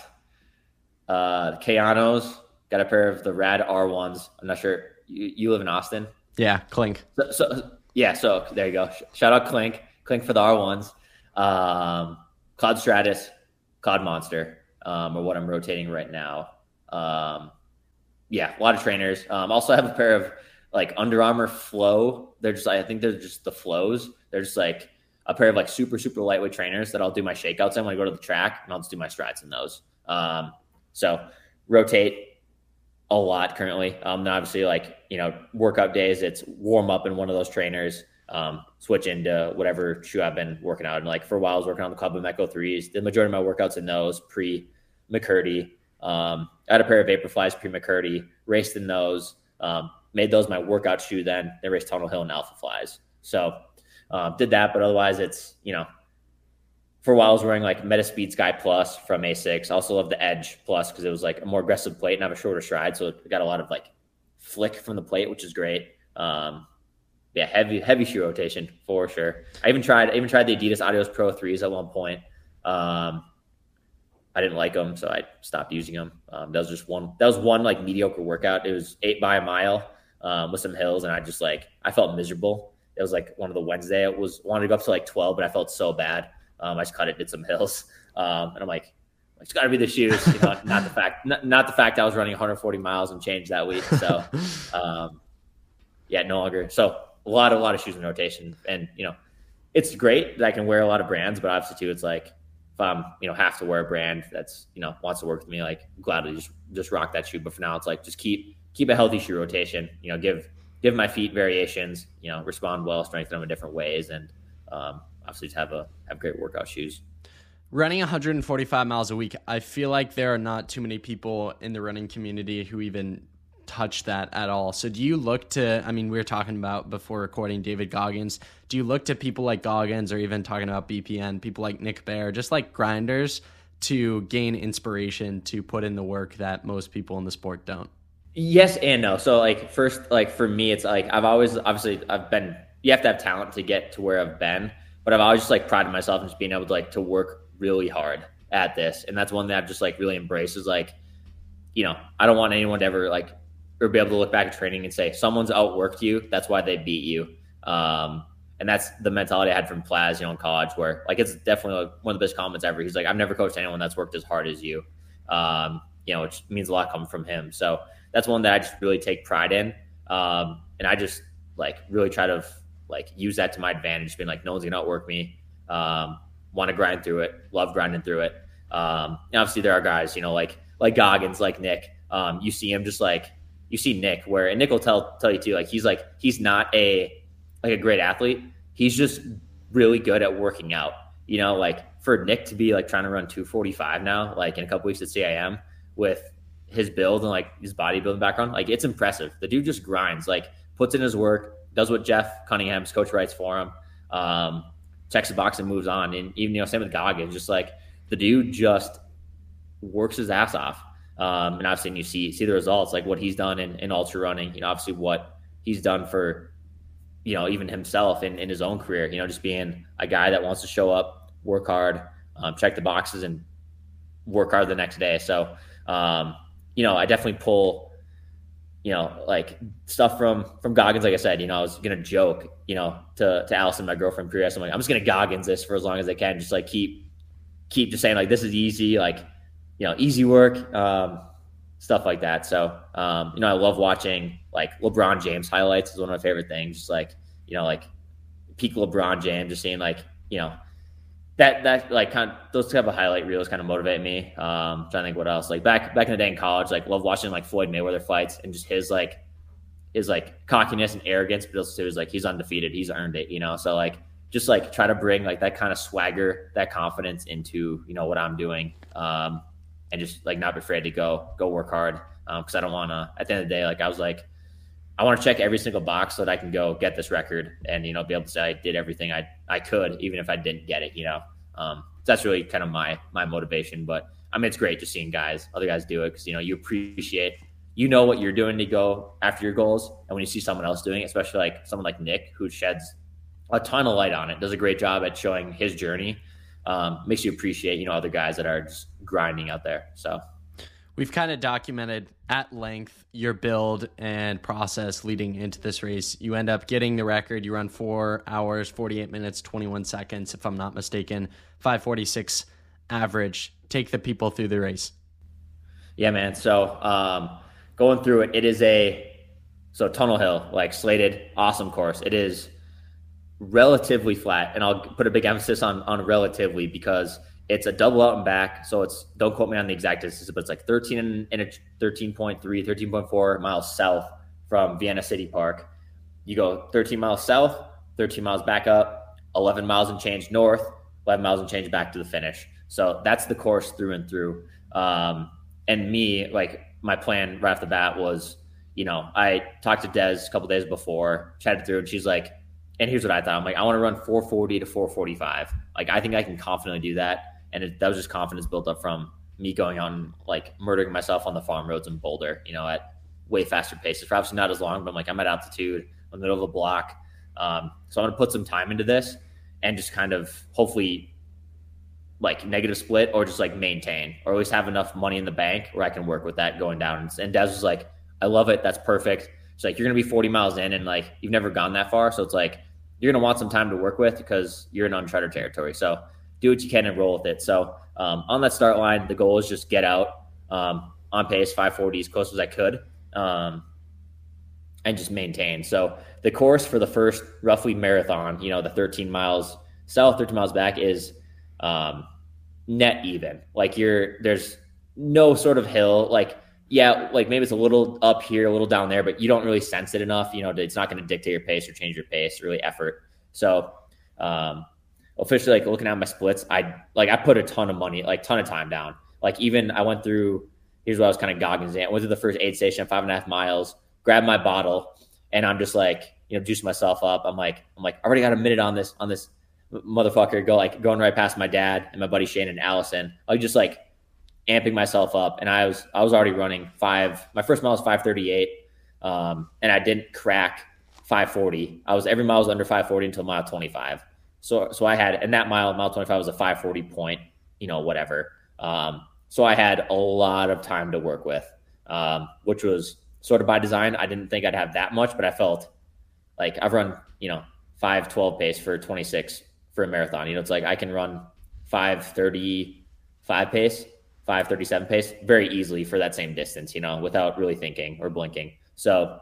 Keanos. Got a pair of the Rad R1s. I'm not sure. You live in Austin? Yeah, Clink. So there you go. Shout out Clink. Clink for the R1s. Cloud Stratus, Cloud Monster are what I'm rotating right now. Yeah, a lot of trainers. Also have a pair of like Under Armour Flow. They're just, I think they're just the Flows. They're just like a pair of like super, super lightweight trainers that I'll do my shakeouts in when I go to the track, and I'll just do my strides in those. So rotate a lot currently. And obviously like, you know, workout days, it's warm up in one of those trainers, switch into whatever shoe I've been working out. And like for a while I was working on the Club Echo 3s, the majority of my workouts in those pre McCurdy. I had a pair of Vaporflies pre McCurdy, raced in those, made those my workout shoe. Then they raced Tunnel Hill and Alpha Flies. So, did that, but otherwise it's, you know, for a while I was wearing like MetaSpeed Sky Plus from A6. I also love the Edge Plus because it was like a more aggressive plate and I have a shorter stride. So it got a lot of like flick from the plate, which is great. Yeah, heavy shoe rotation for sure. I even tried the Adidas Adios Pro 3s at one point. I didn't like them, so I stopped using them. That was one like mediocre workout. It was 8 by a mile with some hills, and I felt miserable. It was like one of the Wednesday. It was wanted to go up to like 12, but I felt so bad. I just cut it, did some hills. And I'm like, it's gotta be the shoes, you know, not the fact I was running 140 miles and change that week. So, yeah, no longer. So a lot of shoes in rotation, and, you know, it's great that I can wear a lot of brands, but obviously too, it's like, if I'm, you know, have to wear a brand that's, you know, wants to work with me, like I'm glad to just rock that shoe. But for now it's like, just keep a healthy shoe rotation, you know, give my feet variations, you know, respond well, strengthen them in different ways. And, obviously to have great workout shoes. Running 145 miles a week, I feel like there are not too many people in the running community who even touch that at all. So do you look to, I mean, we were talking about before recording David Goggins. Do you look to people like Goggins, or even talking about BPN, people like Nick Bear, just like grinders, to gain inspiration to put in the work that most people in the sport don't? Yes and no. So like first, like for me, it's like I've always, obviously I've been, you have to have talent to get to where I've been, but I've always just like prided myself in just being able to like to work really hard at this. And that's one that I've just like really embraced, is like, you know, I don't want anyone to ever like, or be able to look back at training and say, someone's outworked you, that's why they beat you. And that's the mentality I had from Plaz, you know, in college, where like, it's definitely like one of the best comments ever. He's like, I've never coached anyone that's worked as hard as you, you know, which means a lot coming from him. So that's one that I just really take pride in. And I just like really try to like use that to my advantage, being like, no one's gonna outwork me. Want to grind through it, love grinding through it. And obviously there are guys, you know, like Goggins, like Nick, you see him just like, you see Nick where, and Nick will tell you too, like, he's not a great athlete. He's just really good at working out, you know, like for Nick to be like trying to run 245 now, like in a couple weeks at CIM with his build and like his bodybuilding background, like it's impressive. The dude just grinds, like puts in his work, does what Jeff Cunningham's coach writes for him, checks the box and moves on. And even, you know, same with Goggins, just like the dude just works his ass off. And obviously you see the results, like what he's done in ultra running, you know, obviously what he's done for, you know, even himself in his own career, you know, just being a guy that wants to show up, work hard, check the boxes and work hard the next day. So, you know, I definitely pull, you know, like stuff from Goggins. Like I said, you know, I was going to joke, you know, to Allison, my girlfriend, pre-race, I'm like, I'm just going to Goggins this for as long as I can. Just like keep just saying like, this is easy. Like, you know, easy work, stuff like that. So, you know, I love watching like LeBron James highlights is one of my favorite things. Just like, you know, like peak LeBron James, just seeing like, you know, that like kind of, those type of highlight reels kind of motivate me. Trying to think what else, like back in the day in college, like love watching like Floyd Mayweather fights and just his cockiness and arrogance, but also is like, he's undefeated, he's earned it, you know? So like, just like try to bring like that kind of swagger, that confidence into, you know, what I'm doing. And just like not be afraid to go work hard. 'Cause I don't want to, at the end of the day, like I was like, I want to check every single box so that I can go get this record and, you know, be able to say I did everything I could, even if I didn't get it, you know? So that's really kind of my motivation, but I mean, it's great just seeing other guys do it. 'Cause you know, you appreciate, you know, what you're doing to go after your goals. And when you see someone else doing it, especially like someone like Nick, who sheds a ton of light on it, does a great job at showing his journey. Makes you appreciate, you know, other guys that are just grinding out there. So we've kind of documented at length your build and process leading into this race. You end up getting the record. You run 4 hours, 48 minutes, 21 seconds, if I'm not mistaken, 5:46 average. Take the people through the race. Yeah, man. So, going through it, it is Tunnel Hill, like slated, awesome course. It is relatively flat, and I'll put a big emphasis on relatively, because it's a double out and back, so it's, don't quote me on the exact distance, but it's like 13.4 miles south from Vienna City Park. You go 13 miles south, 13 miles back up, 11 miles and change north, 11 miles and change back to the finish. So that's the course through and through. And me, like my plan right off the bat was, you know, I talked to Des a couple days before, chatted through, and she's like, and here's what I thought. I'm like, I want to run 440 to 445. Like, I think I can confidently do that. And that was just confidence built up from me going on, like murdering myself on the farm roads in Boulder, you know, at way faster paces. Obviously not as long, but I'm like, I'm at altitude, I'm in the middle of the block. So I'm going to put some time into this and just kind of hopefully like negative split, or just like maintain, or at least have enough money in the bank where I can work with that going down. And Daz was like, I love it. That's perfect. It's like, you're going to be 40 miles in and like, you've never gone that far. So it's like, you're going to want some time to work with, because you're in uncharted territory. So do what you can and roll with it. So on that start line, the goal is just get out on pace, 540 as close as I could, and just maintain. So the course for the first roughly marathon, you know, the 13 miles south, 13 miles back is net even. Like there's no sort of hill. Like, yeah, like maybe it's a little up here, a little down there, but you don't really sense it enough. You know, it's not going to dictate your pace or change your pace, really effort. So officially like looking at my splits, I put a ton of money, like ton of time down. Like even I went through, here's what I was kind of Goggins in. I went to the first aid station at 5.5 miles, grabbed my bottle, and I'm just like, you know, juicing myself up. I'm like, I already got a minute on this motherfucker, going right past my dad and my buddy Shane and Allison. I just like amping myself up, and I was already running my first mile was 5:38, and I didn't crack 5:40. Every mile was under 5:40 until mile 25. So I had, and that mile 25 was a 5:40 point, you know, whatever. So I had a lot of time to work with, which was sort of by design. I didn't think I'd have that much, but I felt like I've run, you know, 5:12 pace for 26 for a marathon. You know, it's like I can run 5:35 pace, 5:37 pace very easily for that same distance, you know, without really thinking or blinking. So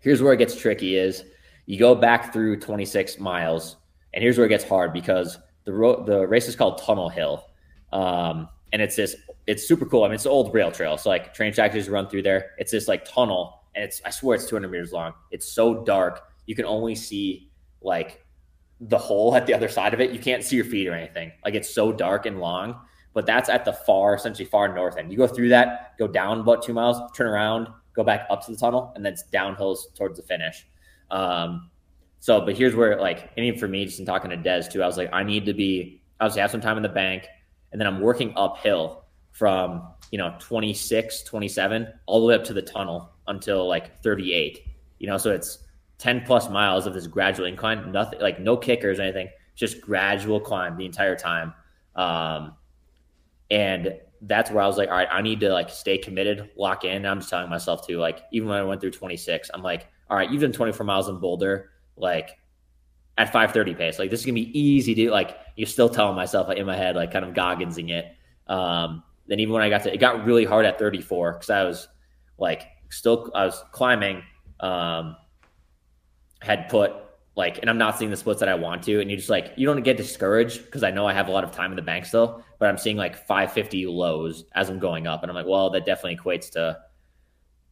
here's where it gets tricky is you go back through 26 miles, and here's where it gets hard because the race is called Tunnel Hill. And it's super cool. I mean, it's an old rail trail. So like train tracks just run through there. It's this like tunnel, and I swear it's 200 meters long. It's so dark. You can only see like the hole at the other side of it. You can't see your feet or anything. Like it's so dark and long, but that's at the essentially far north end. You go through that, go down about 2 miles, turn around, go back up to the tunnel, and then it's downhills towards the finish. But here's where like, and even for me, just in talking to Des too, I was like, I need to be, obviously have some time in the bank. And then I'm working uphill from, you know, 26, 27, all the way up to the tunnel until like 38, you know, so it's 10 plus miles of this gradual incline, nothing like no kickers or anything, just gradual climb the entire time. And that's where I was like, all right, I need to like stay committed, lock in. And I'm just telling myself to like, even when I went through 26, I'm like, all right, you've done 24 miles in Boulder, like at 5:30 pace, like this is gonna be easy to like, you're still telling myself like, in my head, like kind of Gogginsing it. Then even when I got to, it got really hard at 34 because I was climbing, had put like, and I'm not seeing the splits that I want to. And you just like, you don't get discouraged because I know I have a lot of time in the bank still, but I'm seeing like 550 lows as I'm going up. And I'm like, well, that definitely equates to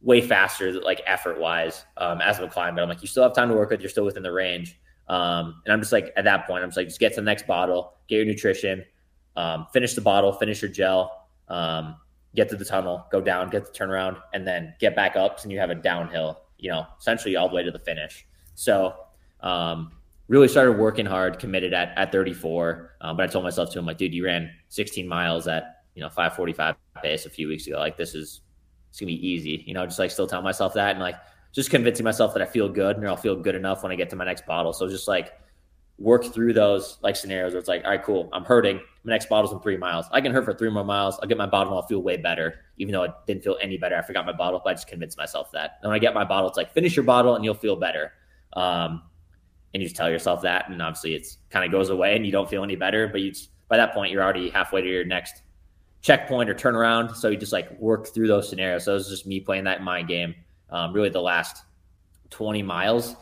way faster, like effort wise, as I'm climbing. But I'm like, you still have time to work with, you're still within the range. And I'm just like, at that point, I'm just like, just get to the next bottle, get your nutrition, finish the bottle, finish your gel, get to the tunnel, go down, get the turnaround, and then get back up. And you have a downhill, you know, essentially all the way to the finish. So, really started working hard, committed at 34. But I told myself to him, like, dude, you ran 16 miles at, you know, 5:45 pace a few weeks ago. Like, it's gonna be easy, you know, just like still tell myself that. And like, just convincing myself that I feel good and I'll feel good enough when I get to my next bottle. So just like work through those like scenarios where it's like, all right, cool. I'm hurting. My next bottle's in 3 miles. I can hurt for 3 more miles. I'll get my bottle and I'll feel way better, even though I didn't feel any better. I forgot my bottle, but I just convinced myself that. And when I get my bottle, it's like, finish your bottle and you'll feel better. And you just tell yourself that. And obviously it's kind of goes away and you don't feel any better, but by that point, you're already halfway to your next checkpoint or turnaround. So you just like work through those scenarios. So it was just me playing that mind game. Really the last 20 miles.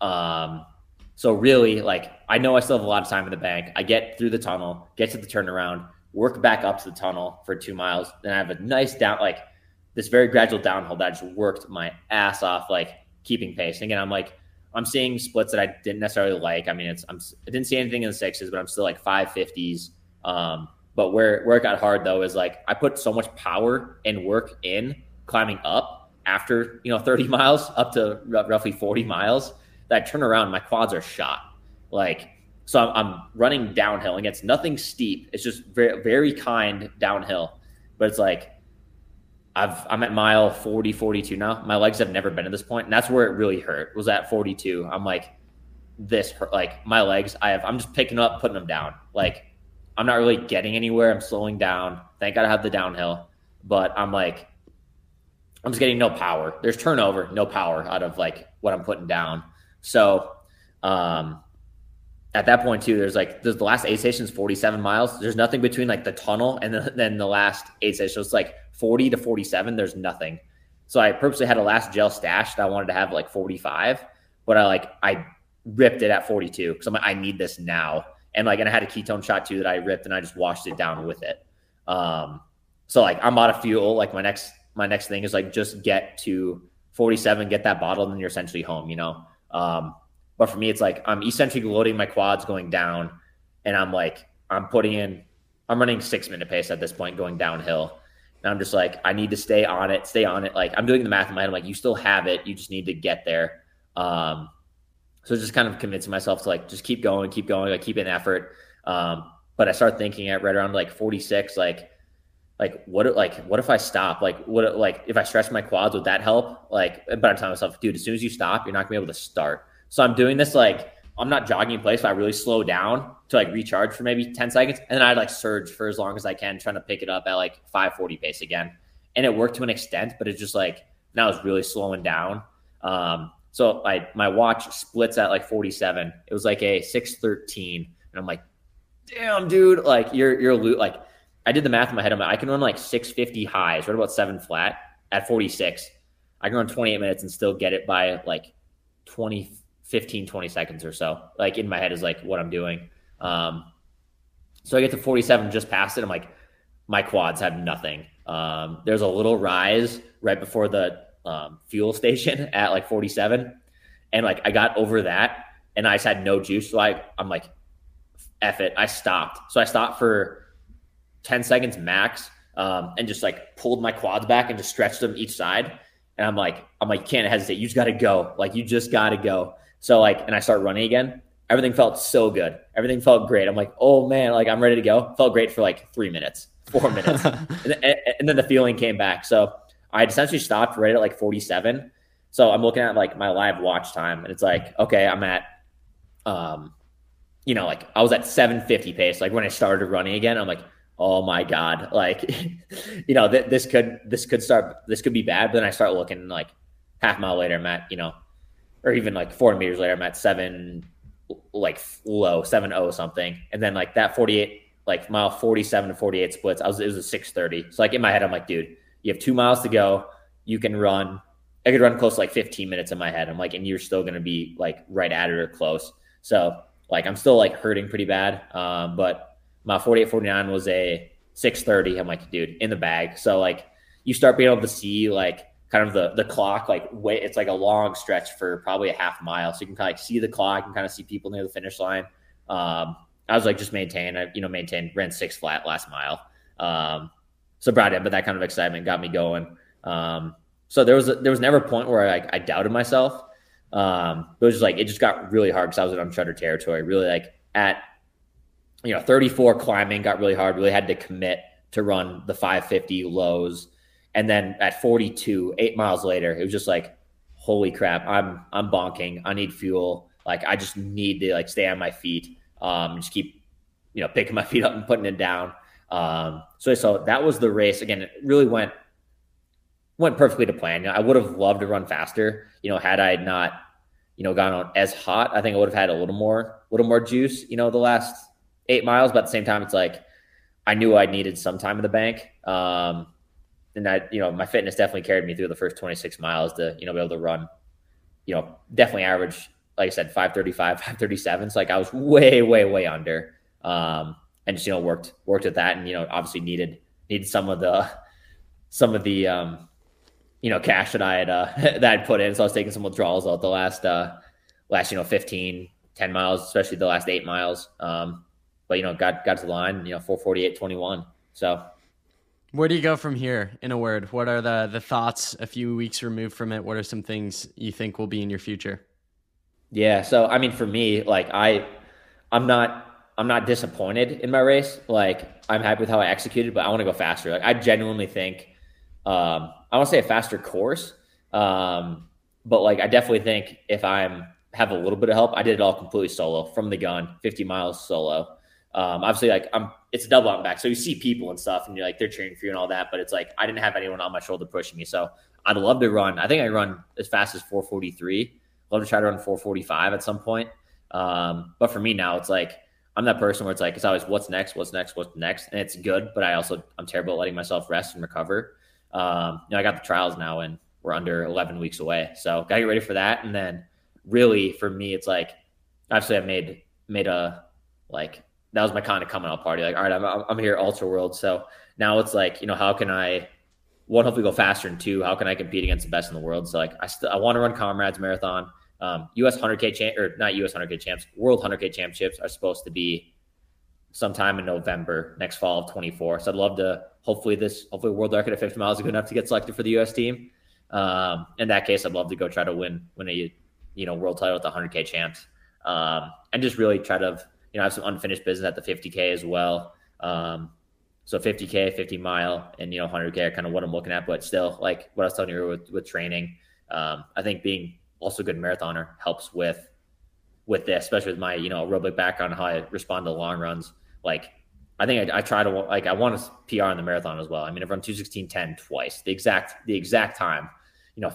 So really, like, I know I still have a lot of time in the bank. I get through the tunnel, get to the turnaround, work back up to the tunnel for 2 miles. Then I have a nice down, like this very gradual downhill that I just worked my ass off, like keeping pace. And again, I'm like, I'm seeing splits that I didn't necessarily like. I mean, I didn't see anything in the sixes, but I'm still like 550s. But where it got hard though, is like, I put so much power and work in climbing up after, you know, 30 miles up to roughly 40 miles, that I turn around, my quads are shot. Like, so I'm running downhill and it's nothing steep. It's just very, very kind downhill, but it's like, I'm at mile 40, 42 now. My legs have never been at this point. And that's where it really hurt, was at 42. I'm like, this hurt, like my legs, I'm just picking up, putting them down. Like, I'm not really getting anywhere. I'm slowing down. Thank God I have the downhill, but I'm like, I'm just getting no power. There's turnover, no power out of like what I'm putting down. So at that point too, there's the last aid station is 47 miles. There's nothing between like the tunnel and then the last aid station. So it's like 40 to 47. There's nothing. So I purposely had a last gel stash that I wanted to have like 45, but I ripped it at 42 because I'm like, I need this now. And like, and I had a ketone shot too that I ripped and I just washed it down with it. So like I'm out of fuel. Like my next thing is like, just get to 47, get that bottle, and then you're essentially home, you know? But for me, it's like, I'm eccentric loading my quads going down And I'm like, I'm running 6 minute pace at this point going downhill. And I'm just like, I need to stay on it. Like I'm doing the math in my head. I'm like, you still have it. You just need to get there. So just kind of convincing myself to like, just keep going. Like keep an effort. But I start thinking at right around like 46, what if I stop? If I stretch my quads, would that help? But I'm telling myself, dude, as soon as you stop, you're not gonna be able to start. So I'm doing this, I'm not jogging in place, but I really slow down to recharge for maybe 10 seconds. And then I surge for as long as I can, trying to pick it up at 540 pace again. And it worked to an extent, but it's just now it's really slowing down. So my watch splits at 47. It was a 6:13. And I'm like, damn dude, you're I did the math in my head. I'm like, I can run 650 highs, right about 7 flat at 46. I can run 28 minutes and still get it by 15, 20 seconds or so. In my head is what I'm doing. So I get to 47, just past it. I'm like, my quads have nothing. There's a little rise right before the fuel station at 47. And I got over that and I just had no juice. So I'm like, F it. I stopped. So I stopped for 10 seconds max, and just pulled my quads back and just stretched them each side. And I'm like, you can't hesitate. You just got to go. You just got to go. So and I start running again. Everything felt so good. Everything felt great. I'm like, oh man, I'm ready to go. Felt great for 3 minutes, 4 minutes. and then the feeling came back. So I essentially stopped right at 47. So I'm looking at my live watch time and it's okay, I'm at, I was at 750 pace. When I started running again, I'm like, oh my God, this could be bad. But then I start looking half mile later, I'm at, or even 4 meters later, I'm at seven, oh something. And then that 48, mile 47 to 48 splits, it was a 6:30. So in my head, I'm like, dude, you have 2 miles to go. You can run. I could run close to 15 minutes in my head. I'm and you're still going to be right at it or close. So I'm still hurting pretty bad. But my 48-49 was a 6:30. I'm like, dude, in the bag. So you start being able to see kind of the clock, wait, it's a long stretch for probably a half mile. So you can kind of see the clock and kind of see people near the finish line. I was just maintain. I ran 6 flat last mile. So brought in, but that kind of excitement got me going. So there was never a point where I doubted myself. It was it just got really hard because I was in uncharted territory. Really at 34 climbing got really hard, really had to commit to run the 550 lows. And then at 42, 8 miles later, it was just holy crap, I'm bonking. I need fuel. I just need to stay on my feet, just keep, picking my feet up and putting it down. So that was the race. Again, it really went perfectly to plan. I would have loved to run faster, had I not, gone on as hot. I think I would have had a little more juice, the last 8 miles, but at the same time, it's I knew I needed some time in the bank. And I, my fitness definitely carried me through the first 26 miles to, be able to run, definitely average, like I said, 535, 537. So I was way, way, way under, and just, worked at that. And, obviously needed some of the, cash that I had, that I'd put in. So I was taking some withdrawals out the last, 15, 10 miles, especially the last 8 miles. But got to the line, 4:48:21. So where do you go from here, in a word? What are the thoughts a few weeks removed from it? What are some things you think will be in your future? Yeah. So, I mean, for me, I'm not disappointed in my race. I'm happy with how I executed, but I want to go faster. I genuinely think, I want to say a faster course. But I definitely think if I have a little bit of help, I did it all completely solo from the gun, 50 miles solo. Obviously it's a double outback. So you see people and stuff and you're they're cheering for you and all that, but it's I didn't have anyone on my shoulder pushing me. So I'd love to run. I think I run as fast as 4:43. Love to try to run 4:45 at some point. But for me now it's I'm that person where it's always what's next. And it's good, but I'm terrible at letting myself rest and recover. I got the trials now and we're under 11 weeks away. So gotta get ready for that. And then really for me, it's obviously I've made a that was my kind of coming out party. All right, I'm here at Ultra World. So now it's how can I, one, hopefully go faster, and two, how can I compete against the best in the world? So I want to run Comrades Marathon. U.S. 100K champ, or not U.S. 100K champs, World 100K championships are supposed to be sometime in November, next fall of 24. So I'd love to, hopefully world record at 50 miles is good enough to get selected for the U.S. team. In that case, I'd love to go try to win a, world title at the 100K champs. And just really try to, have some unfinished business at the 50K as well. So 50K, 50 mile, and, 100K are kind of what I'm looking at, but still, like what I was telling you with training, I think being also a good marathoner helps with this, especially with my, aerobic background, how I respond to long runs. Like, I think I try to, like, I want to PR in the marathon as well. I mean, I've run 2:16:10 twice, the exact time,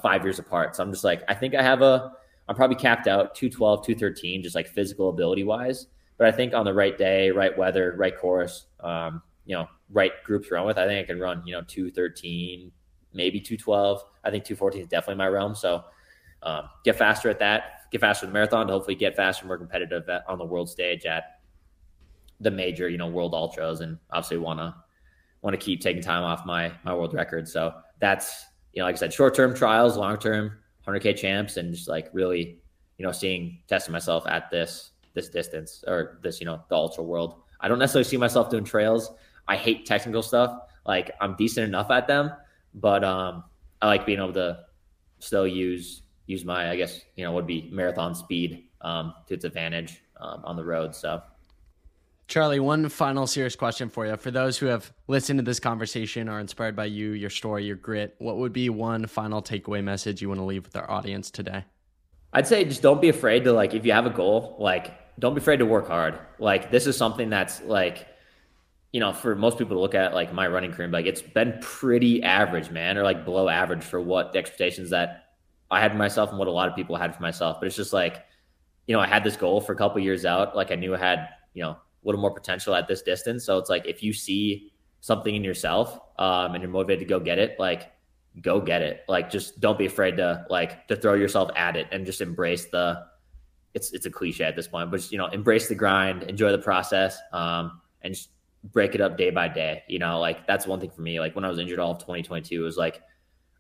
5 years apart. So I'm just like, I think I'm probably capped out 2:12, 2:13, just like physical ability wise. But I think on the right day, right weather, right course, right groups run with, I think I can run, 2:13, maybe 2:12. I think 2:14 is definitely my realm. So get faster at that, get faster in the marathon to hopefully get faster, more competitive on the world stage at the major, world ultras, and obviously want to keep taking time off my world record. So that's, like I said, short-term trials, long-term 100K champs, and just like really, testing myself at this distance or this, the ultra world. I don't necessarily see myself doing trails. I hate technical stuff. Like, I'm decent enough at them, but I like being able to still use my, I guess, would be marathon speed to its advantage on the road. So, Charlie, one final serious question for you. For those who have listened to this conversation, are inspired by you, your story, your grit, what would be one final takeaway message you want to leave with our audience today? I'd say just don't be afraid to, like, if you have a goal, like, don't be afraid to work hard. Like, this is something that's, like, for most people to look at, like, my running career, like, it's been pretty average, man, or like below average for what the expectations that I had for myself and what a lot of people had for myself. But it's just like, I had this goal for a couple of years out. Like, I knew I had, a little more potential at this distance. So it's like, if you see something in yourself and you're motivated to go get it, like, go get it. Like, just don't be afraid to, like, to throw yourself at it, and just embrace it's a cliche at this point, but just, embrace the grind, enjoy the process, and just break it up day by day. Like, that's one thing for me. Like, when I was injured all of 2022, it was like,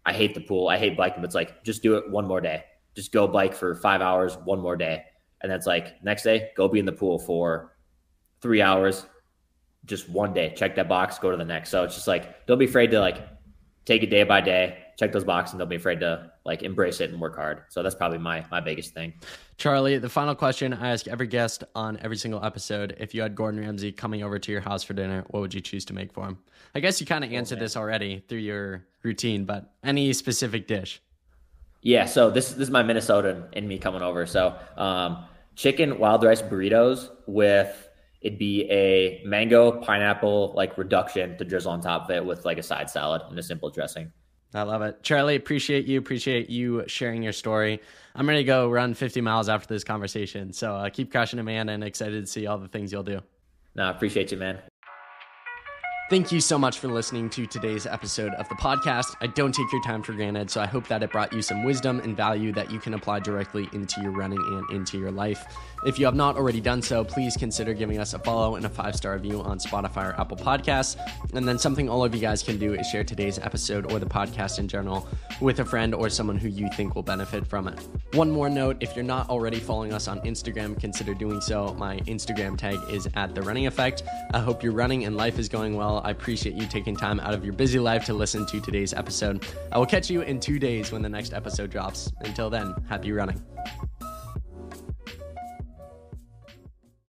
I hate the pool, I hate biking, but it's like, just do it one more day. Just go bike for 5 hours, one more day. And that's like, next day, go be in the pool for 3 hours, just one day, check that box, go to the next. So it's just like, don't be afraid to, like, take it day by day, check those boxes, and don't be afraid to, like, embrace it and work hard. So that's probably my biggest thing. Charlie, the final question I ask every guest on every single episode: if you had Gordon Ramsay coming over to your house for dinner, what would you choose to make for him? I guess you kind of answered this already through your routine, but any specific dish? Yeah. So this is my Minnesotan in me coming over. So, chicken wild rice burritos with, it'd be a mango pineapple, like, reduction to drizzle on top of it with, like, a side salad and a simple dressing. I love it. Charlie, appreciate you sharing your story. I'm going to go run 50 miles after this conversation. So keep crushing it, man, and excited to see all the things you'll do. No, I appreciate you, man. Thank you so much for listening to today's episode of the podcast. I don't take your time for granted, so I hope that it brought you some wisdom and value that you can apply directly into your running and into your life. If you have not already done so, please consider giving us a follow and a 5-star review on Spotify or Apple Podcasts. And then something all of you guys can do is share today's episode or the podcast in general with a friend or someone who you think will benefit from it. One more note, if you're not already following us on Instagram, consider doing so. My Instagram tag is @TheRunningEffect. I hope your running and life is going well. I appreciate you taking time out of your busy life to listen to today's episode. I will catch you in 2 days when the next episode drops. Until then, happy running.